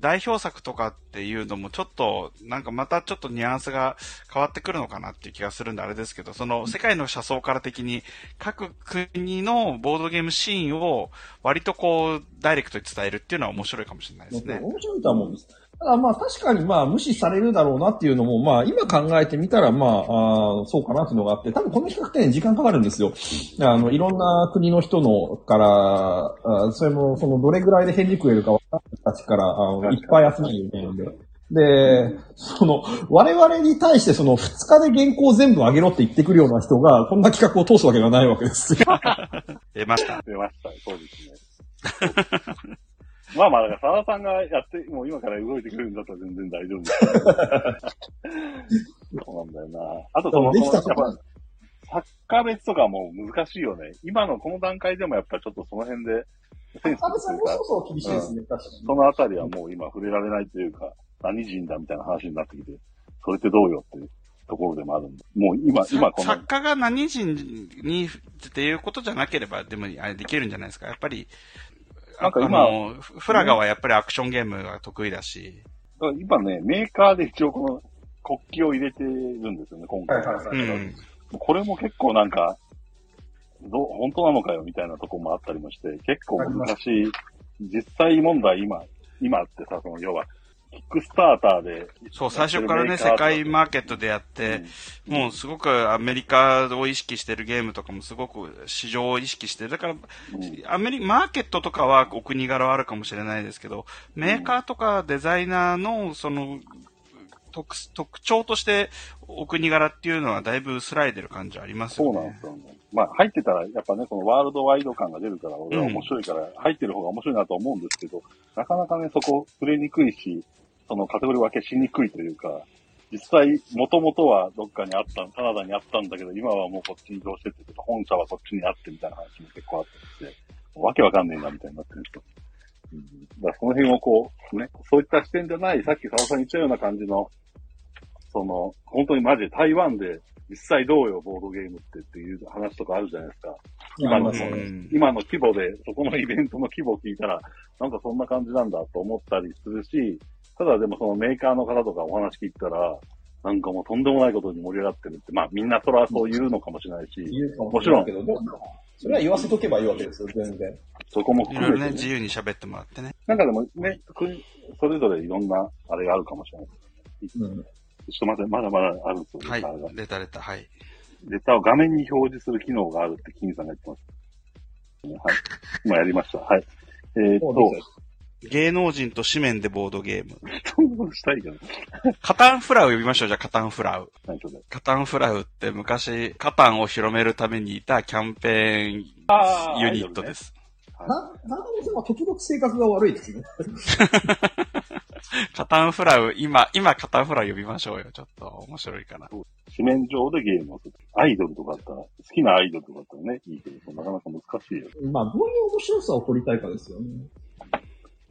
代表作とかっていうのもちょっと、なんかまたちょっとニュアンスが変わってくるのかなっていう気がするんであれですけど、その世界の車窓から的に各国のボードゲームシーンを割とこう、ダイレクトに伝えるっていうのは面白いかもしれないですね。面白いとは思うんです。ただまあ確かにまあ無視されるだろうなっていうのもまあ今考えてみたらまあ、そうかなっていうのがあって、多分この比較展時間かかるんですよ。いろんな国の人のから、それもそのどれぐらいで返事食えるか私たちからいっぱい集めるみたいなので。で、その、我々に対してその2日で原稿全部上げろって言ってくるような人がこんな企画を通すわけがないわけですよ。出ました。出ました。そうですね。まあまあ、だから、沢田さんがやって、もう今から動いてくるんだったら全然大丈夫。そうなんだよな。あとその、作家別とかも難しいよね。今のこの段階でもやっぱちょっとその辺で、センスというか、厳しいですね、確かに。そのあたりはもう今触れられないというか、何人だみたいな話になってきて、それってどうよっていうところでもあるんで、もう今この作家が何人にっていうことじゃなければ、でもあれできるんじゃないですか。やっぱり、なんか今、フラガはやっぱりアクションゲームが得意だし。今ね、メーカーで一応この国旗を入れてるんですよね、今回。うん、これも結構なんか、本当なのかよみたいなとこもあったりもして、結構難しい。実際問題今ってさ、その要は、キックスターターで。そう、最初からね、世界マーケットでやって、うん、もうすごくアメリカを意識してるゲームとかもすごく市場を意識してる。だから、マーケットとかはお国柄はあるかもしれないですけど、メーカーとかデザイナーの、その、特徴としてお国柄っていうのはだいぶ薄らいでる感じありますよね。そうなんですよね。まあ入ってたらやっぱね、このワールドワイド感が出るから、俺は面白いから入ってる方が面白いなと思うんですけど、なかなかね、そこ触れにくいし、そのカテゴリー分けしにくいというか、実際元々はどっかにあった、カナダにあったんだけど、今はもうこっちに移動してって、本社はこっちにあってみたいな話も結構あってて、わけわかんねえなみたいになってる人。だからその辺をこう、ね、そういった視点じゃない、さっき沢さん言ったような感じの、その、本当にマジで台湾で実際どうよ、ボードゲームっていう話とかあるじゃないですか。今の規模で、そこのイベントの規模を聞いたら、なんかそんな感じなんだと思ったりするし、ただでもそのメーカーの方とかお話聞いたら、なんかもうとんでもないことに盛り上がってるって、まあみんなそれはそう言うのかもしれないし、もちろん。それは言わせとけばいいわけですよ、全然。そこも含めて、ね。自由に喋ってもらってね。なんかでもね、それぞれいろんなあれがあるかもしれない。ちょっと待って、まだまだあるんですよ。はい、出た、はい。データを画面に表示する機能があるって金さんが言ってます。はい。今やりました。はい。芸能人と紙面でボードゲーム。したいけど。カタンフラウ呼びましょう、じゃあカタンフラウ。カタンフラウって昔、カタンを広めるためにいたキャンペーンユニットです。なんでも時々性格が悪いですね。カタンフラウ、今カタンフラウ呼びましょうよ。ちょっと面白いかな。紙面上でゲームをする。アイドルとかあったら、好きなアイドルとかあったらね、いいけど、なかなか難しいよ。まあ、どういう面白さを取りたいかですよね。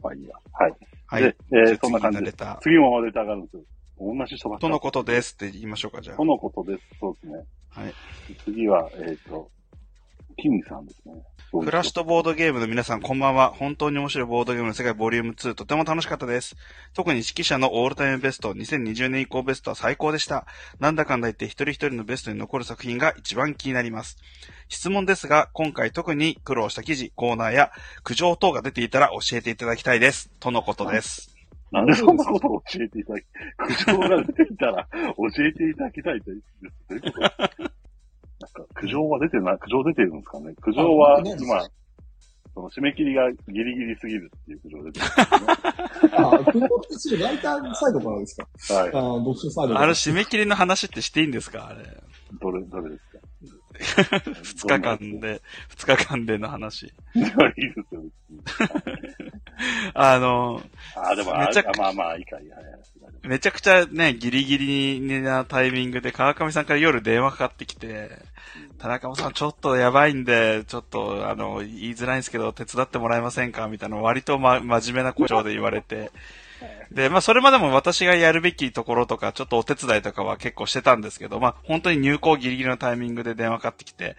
まあいいや。はい。で、そんな感じで。次もレターがあるんですよ。同じ人ばっかり。とのことですって言いましょうか、じゃあ。とのことです。そうですね。はい。次は、キムさんですね。クラッシュとボードゲームの皆さんこんばんは。本当に面白いボードゲームの世界ボリューム2、とても楽しかったです。特に指揮者のオールタイムベスト、2020年以降ベストは最高でした。なんだかんだ言って一人一人のベストに残る作品が一番気になります。質問ですが、今回特に苦労した記事、コーナーや苦情等が出ていたら教えていただきたいです。とのことです。なんでそんなことを教えていただき、苦情が出ていたら教えていただきたいです。苦情出てるんですかね。苦情は、今、その締め切りがギリギリすぎるっていう苦情出てるんですね。苦情ってすぐライターサイドからですか？はい。読書サイド。あれ、締め切りの話ってしていいんですか？あれ。どれですか？2日間での話。いいですよ。あ、でも、あれ、まあまあ、いいか、いいか。めちゃくちゃね、ギリギリなタイミングで、川上さんから夜電話かかってきて、田中さんちょっとやばいんで、ちょっと、言いづらいんですけど、手伝ってもらえませんかみたいな、割と真面目な口調で言われて。で、まあ、それまでも私がやるべきところとか、ちょっとお手伝いとかは結構してたんですけど、まあ、本当に入校ギリギリのタイミングで電話かかってきて、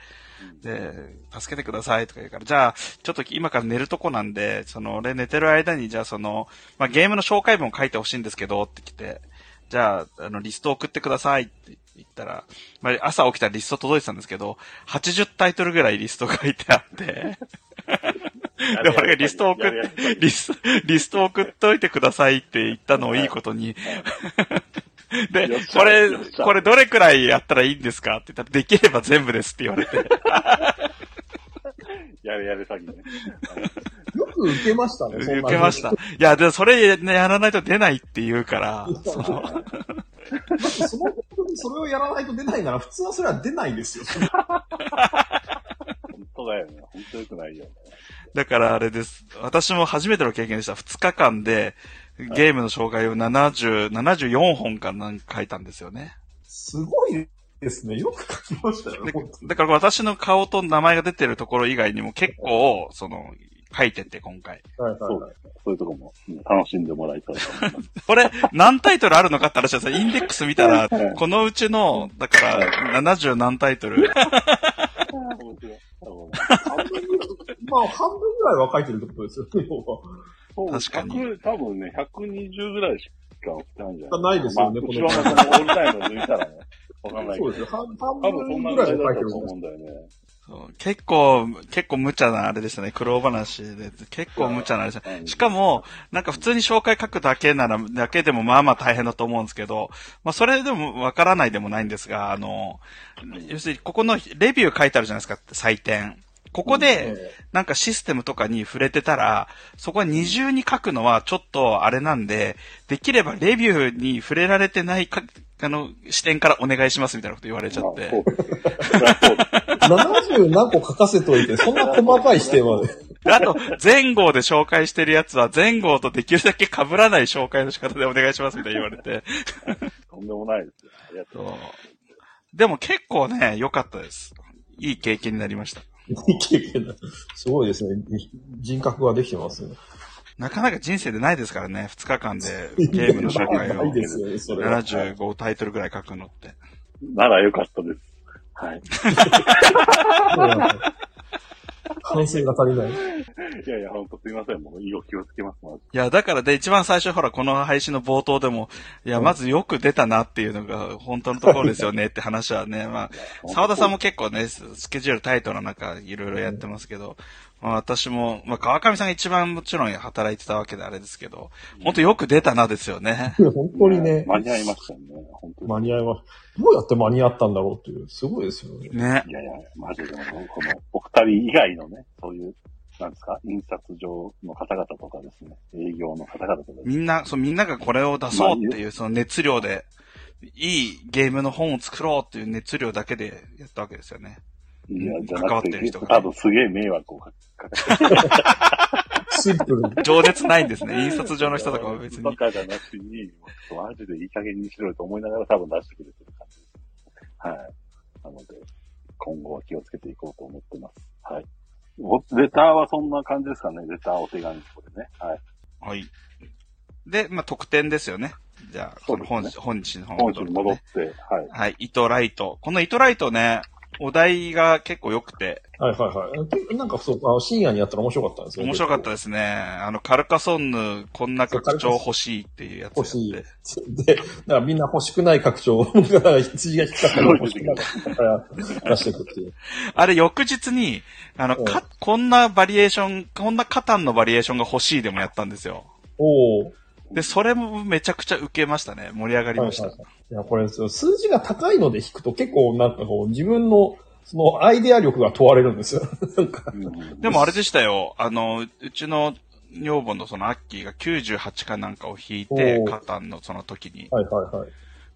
で、助けてくださいとか言うから、じゃあ、ちょっと今から寝るとこなんで、俺寝てる間に、じゃあまあ、ゲームの紹介文を書いてほしいんですけど、って来て、じゃあ、リスト送ってくださいって言ったら、まあ、朝起きたらリスト届いてたんですけど、80タイトルぐらいリストが書いてあって、で、俺がリスト送っといてくださいって言ったのをいいことに、で、これどれくらいやったらいいんですかって言ったら、できれば全部ですって言われて。やれやれ詐欺ね。よく受けましたね、受けました。いや、でもそれ、ね、やらないと出ないって言うから、それをやらないと出ないなら、普通はそれは出ないですよ。本当だよね。本当良くないよね。だからあれです。私も初めての経験でした。2日間で、ゲームの紹介を74本かなんか書いたんですよね。すごいですね。よく書きましたよ。だから私の顔と名前が出てるところ以外にも結構、書いてて、今回。はいはいはい、そういうところも楽しんでもらいたい。これ、何タイトルあるのかって話です。インデックス見たら、このうちの、だから、70何タイトル。半分ぐらいは書いてるってことですよね、確かに。多分ね、120ぐらいしかないんじゃないですか。ないですよね、まあ、この。後ろのオールタイム抜いたらね、わかんないけど。そうですよ。半分ぐらいは書いてると思うんだよね。そう、結構無茶なあれでしたね。苦労話で、結構無茶なあれでした、ね。しかも、なんか普通に紹介書くだけでもまあまあ大変だと思うんですけど、まあそれでもわからないでもないんですが、要するにここのレビュー書いてあるじゃないですか、採点。ここで、なんかシステムとかに触れてたら、そこは二重に書くのはちょっとあれなんで、できればレビューに触れられてない視点からお願いしますみたいなこと言われちゃって。70何個書かせといて、そんな細かい視点はね。あと、前後で紹介してるやつは、前後とできるだけ被らない紹介の仕方でお願いしますみたいな言われて。とんでもないですよ。ありがとう。でも結構ね、良かったです。いい経験になりました。すごいですね。人格ができてますね。なかなか人生でないですからね。2日間でゲームの紹介を75タイトルぐらい書くのって。なら良かったです。はい。反省が足りない。いやいや、ほんとすいません。もう気をつけます。いや、だからで一番最初ほら、この配信の冒頭でも、いや、まずよく出たなっていうのが本当のところですよねって話はね、まあ、沢田さんも結構ね、スケジュールタイトの中いろいろやってますけど、まあ、私も、まあ、川上さんが一番もちろん働いてたわけであれですけど、本当よく出たなですよね。本当にね。間に合いましたね。本当に間に合いました。どうやって間に合ったんだろうっていう、すごいですよね。ね。いやいや、マジで、このお二人以外のね、そういう、なんですか、印刷所の方々とかですね、営業の方々とかですね。みんながこれを出そうっていう、その熱量で、いいゲームの本を作ろうっていう熱量だけでやったわけですよね。いや、じゃなくて、ね、多分すげえ迷惑をかけて。シンプル。情熱ないんですね。印刷所の人とかは別に。とかじゃなくていい、マジでいい加減にしろよと思いながら多分出してくれてる感じです。はい。なので、今後は気をつけていこうと思ってます。はい。レターはそんな感じですかね。レターお手紙これね。はい。はい。で、まあ、特典ですよね。じゃあ、その本日に戻って、ね。はい。はい。糸ライト。この糸ライトね、お題が結構良くて。はいはいはい。なんかそう、深夜にやったら面白かったんですよね。面白かったですね。カルカソンヌ、こんな拡張欲しいっていうやつ。欲しい。で、だからみんな欲しくない拡張が、次が引っかかる。欲しくない。出していくっていう。あれ、翌日に、こんなバリエーション、こんなカタンのバリエーションが欲しいでもやったんですよ。おー。で、それもめちゃくちゃ受けましたね。盛り上がりました。はいはいはい、いや、これですよ。数字が高いので引くと結構なんかこう、自分の、そのアイデア力が問われるんですよ。なんか。でもあれでしたよ。うちの女房のそのアッキーが98かなんかを引いて、カタンのその時に。はいはいはい。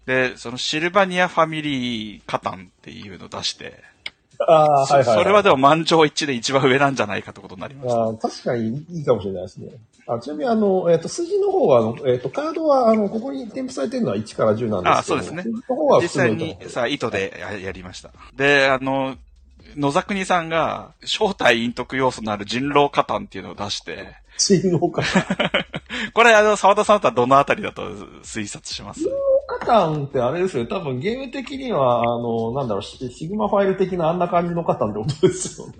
で、そのシルバニアファミリーカタンっていうのを出して。あはいはいはい、それはでも満場一致で一番上なんじゃないかってことになりました。あ確かにいいかもしれないですね。あちなみに数字の方はカードはここに添付されてるのは1から10なんですけど。あそうですね。の方は実際にさ糸で やりました。で野沢国さんが正体隠匿要素のある人狼加担っていうのを出して。人狼加担。これ沢田さんだったらどのあたりだと推察します？カタンってあれですよね。多分ゲーム的には、シグマファイル的なあんな感じのカタンってことですよね。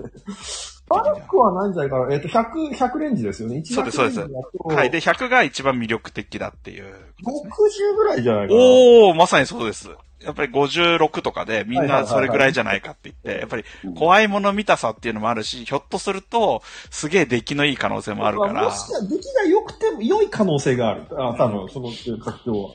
悪くはないんじゃないかな。100レンジですよね。そうです、そうです。はい。で、100が一番魅力的だっていう、ね。60ぐらいじゃないかな。おー、まさにそうです。やっぱり56とかでみんなそれぐらいじゃないかって言って、やっぱり怖いもの見たさっていうのもあるし、ひょっとするとすげえ出来のいい可能性もあるから。もしか出来が良くても良い可能性がある。あ、多分、その格闘は。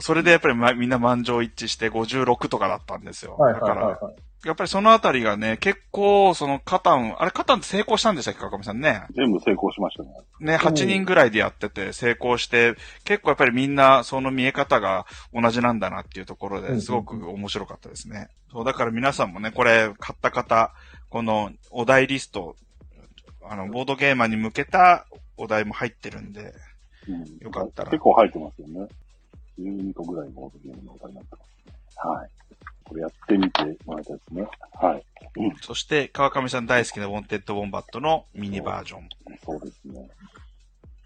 それでやっぱりみんな満場一致して56とかだったんですよ。だから、やっぱりそのあたりがね、結構そのカタンって成功したんでしたっけ、川上さんね。全部成功しましたね。ね、8人ぐらいでやってて成功して、結構やっぱりみんなその見え方が同じなんだなっていうところですごく面白かったですね。そう、だから皆さんもね、これ買った方、このお題リスト、ボードゲーマーに向けたお題も入ってるんで、よかったら。結構入ってますよね。12個ぐらいボードゲームのお題になってますね。はい。これやってみてもらいたいですね。はい。うん、そして、川上さん大好きなウォンテッド・ウォンバットのミニバージョン。そうですね。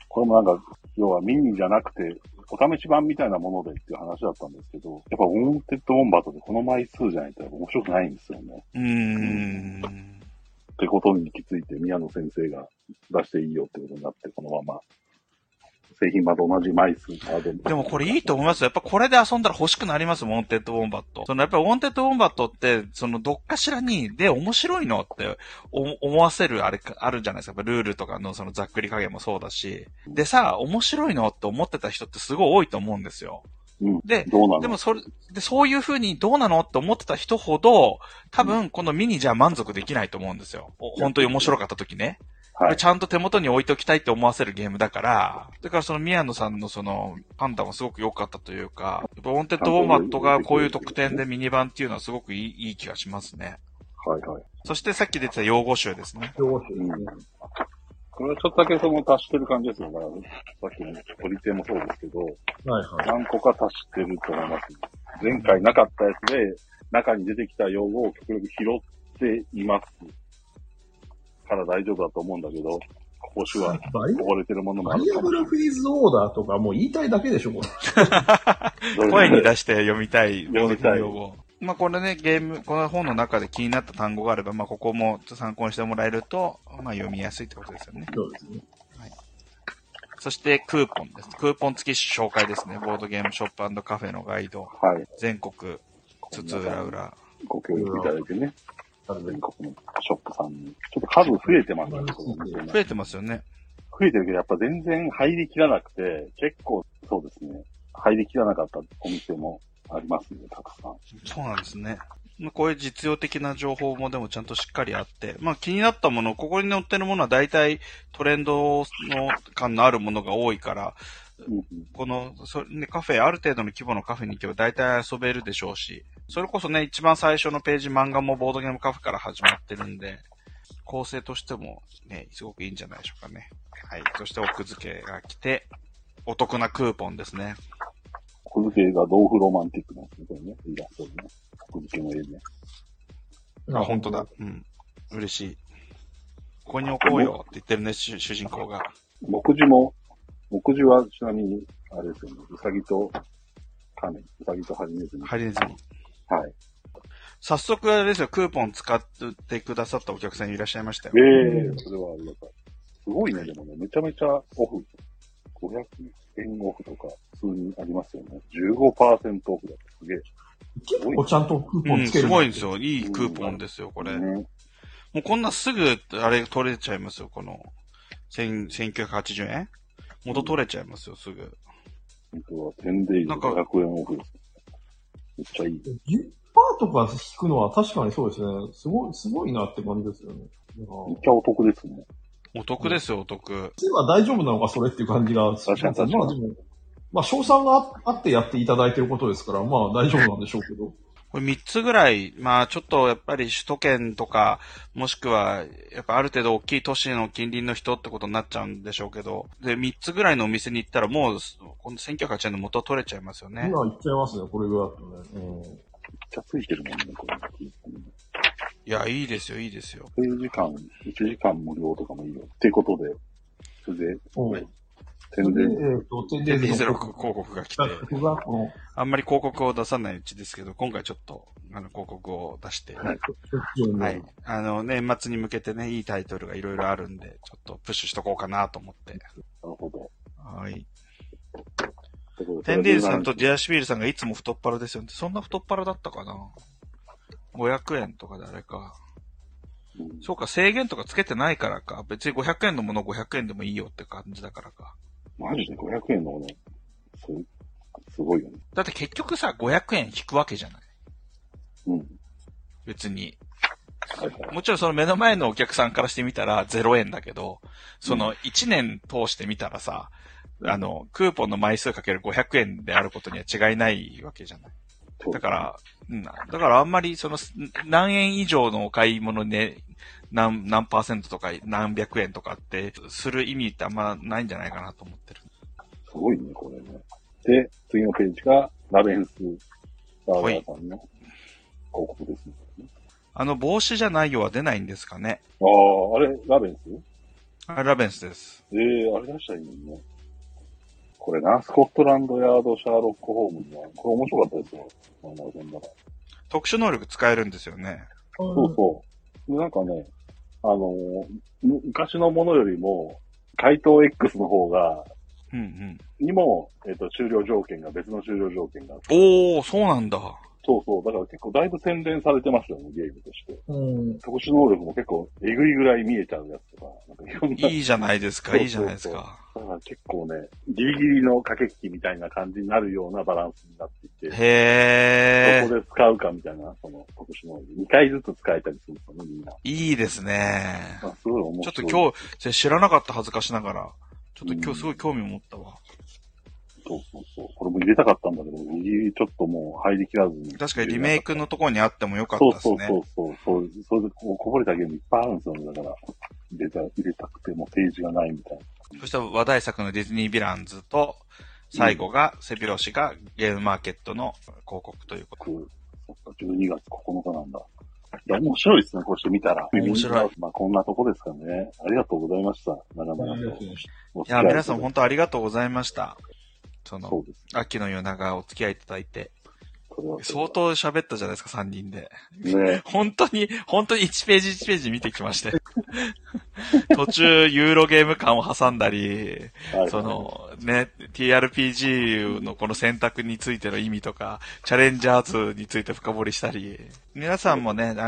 これもなんか、要はミニじゃなくて、お試し版みたいなものでっていう話だったんですけど、やっぱウォンテッド・ウォンバットでこの枚数じゃないと面白くないんですよね。ってことに気づいて、宮野先生が出していいよってことになって、このまま。製品まで同じ枚数が出る。でもこれいいと思いますよ。やっぱこれで遊んだら欲しくなります、ウォンテッドウォンバット。そのやっぱりウォンテッドウォンバットって、どっかしらに、で、面白いのって思わせるあるじゃないですか。ルールとかのざっくり加減もそうだし。でさ、面白いのって思ってた人ってすごい多いと思うんですよ。うん、でもそういう風にどうなのって思ってた人ほど、多分このミニじゃ満足できないと思うんですよ。本当に面白かった時ね。はい、ちゃんと手元に置いておきたいって思わせるゲームだから、だからその宮野さんの判断はすごく良かったというか、ウォンテッドウォーマットがこういう特典でミニ版っていうのはすごくいい気がしますね。はいはい。そしてさっき出てた用語集ですね。用語集ですね。これはちょっとだけ足してる感じですよ。だから、さっきの取り手もそうですけど、はいはい、何個か足してると思います。前回なかったやつで、中に出てきた用語を極力拾っています。から大丈夫だと思うんだけど、ここ手は汚れてるものもある。バリアブルフェイズオーダーとかもう言いたいだけでしょ、これ。声に出して読みたい。まあ、これね、この本の中で気になった単語があれば、まあ、ここも参考にしてもらえると、まあ、読みやすいってことですよね。そうですね。はい。そして、クーポンです。クーポン付き紹介ですね。ボードゲームショップ&カフェのガイド。はい。全国、津々浦々。ご協力いただいてね。全国のショップさんに。ちょっと数増えてますね。増えてますよね。増えてるけど、やっぱ全然入りきらなくて、結構そうですね。入りきらなかったお店もありますね、たくさん。そうなんですね。こういう実用的な情報もでもちゃんとしっかりあって、まあ気になったもの、ここに載ってるものは大体トレンドの感のあるものが多いから、このカフェ、ある程度の規模のカフェに行けば大体遊べるでしょうし、それこそね、一番最初のページ、漫画もボードゲームカフェから始まってるんで、構成としてもね、すごくいいんじゃないでしょうかね。はい。そして奥付けが来て、お得なクーポンですね。奥付けが豆腐ロマンティックなんですね、これね。いいや、そうね。奥付けの絵ね。あ、本当だ。うん。嬉しい。ここに置こうよって言ってるね、主人公が。目次はちなみに、あれですよね、うさぎとハリネズミ。ハリネズミ。はい。早速あれですよ、クーポン使ってくださったお客さんいらっしゃいましたよ。それはありがたい。すごいね、でもね、めちゃめちゃオフ。500円オフとか、普通にありますよね。15% オフだってすげえ。結構ちゃんとクーポンつける、うん。すごいんですよ。いいクーポンですよ、これ。もうこんなすぐ、あれ取れちゃいますよ、この。1980円元取れちゃいますよ、すぐ。本当は10で500円オフです。めっちゃいい。10% とか引くのは確かにそうですね。すごいなって感じですよね。めっちゃお得ですね。お得ですよ、お得。今大丈夫なのか、それっていう感じが。確かに。まあ、賞賛があってやっていただいてることですから、まあ大丈夫なんでしょうけど。これ3つぐらい、まあちょっとやっぱり首都圏とか、もしくはやっぱある程度大きい都市の近隣の人ってことになっちゃうんでしょうけど、で3つぐらいのお店に行ったらもうこの1908円の元取れちゃいますよね。今行っちゃいますね、これぐらいだとね。うん。じゃついてるもんね、これ。いや、いいですよ、いいですよ。1時間無料とかもいいよ。ってことで、それで、天然広告が来て、あんまり広告を出さないうちですけど、今回ちょっと、広告を出して、はい。年末に向けてね、いいタイトルがいろいろあるんで、ちょっとプッシュしとこうかなと思って。なるほど。はい。テンディールさんとディアシビールさんがいつも太っ腹ですよね。そんな太っ腹だったかな？ 500 円とかであれか。そうか、制限とかつけてないからか。別に500円のもの500円でもいいよって感じだからか。マジで500円のものすごいよね。だって結局さ、500円引くわけじゃない。うん。別に。もちろんその目の前のお客さんからしてみたら0円だけど、その1年通してみたらさ、クーポンの枚数かける500円であることには違いないわけじゃない。だからあんまりその何円以上のお買い物で何%とか何百円とかってする意味ってあんまないんじゃないかなと思ってる。すごいね、これね。で、次のページがラベンスバーガーさんの広告ですね。帽子じゃないよは出ないんですかね。ああ、あれ、ラベンス？あれ、ラベンスです。あれ出したらいいのね。これな、スコットランドヤードシャーロックホームズは、これ面白かったですよ。特殊能力使えるんですよね。そうそう。なんかね、昔のものよりも、怪盗 X の方が、にも、終了条件が、別の終了条件があって。おー、そうなんだ。そうそう。だから結構だいぶ洗練されてますよね、ゲームとして。うん、特殊能力も結構、えぐいぐらい見えちゃうやつとか。いいじゃないですか、いいじゃないですか。だから結構ね、ギリギリの駆け引きみたいな感じになるようなバランスになっていて。へー。どこで使うかみたいな、その特殊能力。2回ずつ使えたりするんですよね、みんな。いいですね。まあ、すごい面白い。ちょっと今日、知らなかった恥ずかしながら。ちょっと今日すごい興味を持ったわ。そうそうそう。これも入れたかったんだけど、ちょっともう入りきらずに。確かにリメイクのところにあってもよかったですね。そう。それでこぼれたゲームいっぱいあるんですよね。だから、入れたくてもページがないみたいな。そしたら話題作のディズニーヴィランズと、最後が、背広氏がゲームマーケットの広告ということ。そっか、12月9日なんだ。いや、面白いですね、こうして見たら。面白い。まあ、こんなとこですかね。ありがとうございました。長々と。いや、皆さん本当ありがとうございました。そうです、ね。秋の夜長お付き合いいただいて。相当喋ったじゃないですか、3人で。ね、本当に1ページ1ページ見てきまして。途中、ユーロゲーム感を挟んだり、TRPG のこの選択についての意味とか、チャレンジャーズについて深掘りしたり、皆さんもね、レタ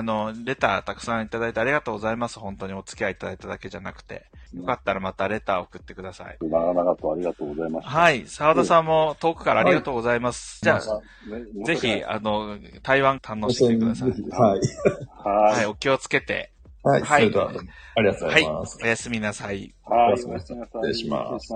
ーたくさんいただいてありがとうございます。本当にお付き合いいただいただけじゃなくて。よかったらまたレター送ってください。長々とありがとうございました。はい。澤田さんも遠くからありがとうございます。はい、じゃあ、ぜひ、台湾堪能してください。はい。はい。お気をつけて。はい。はい。ありがとうございます。はい。おやすみなさい。はい。おやすみなさい。失礼します。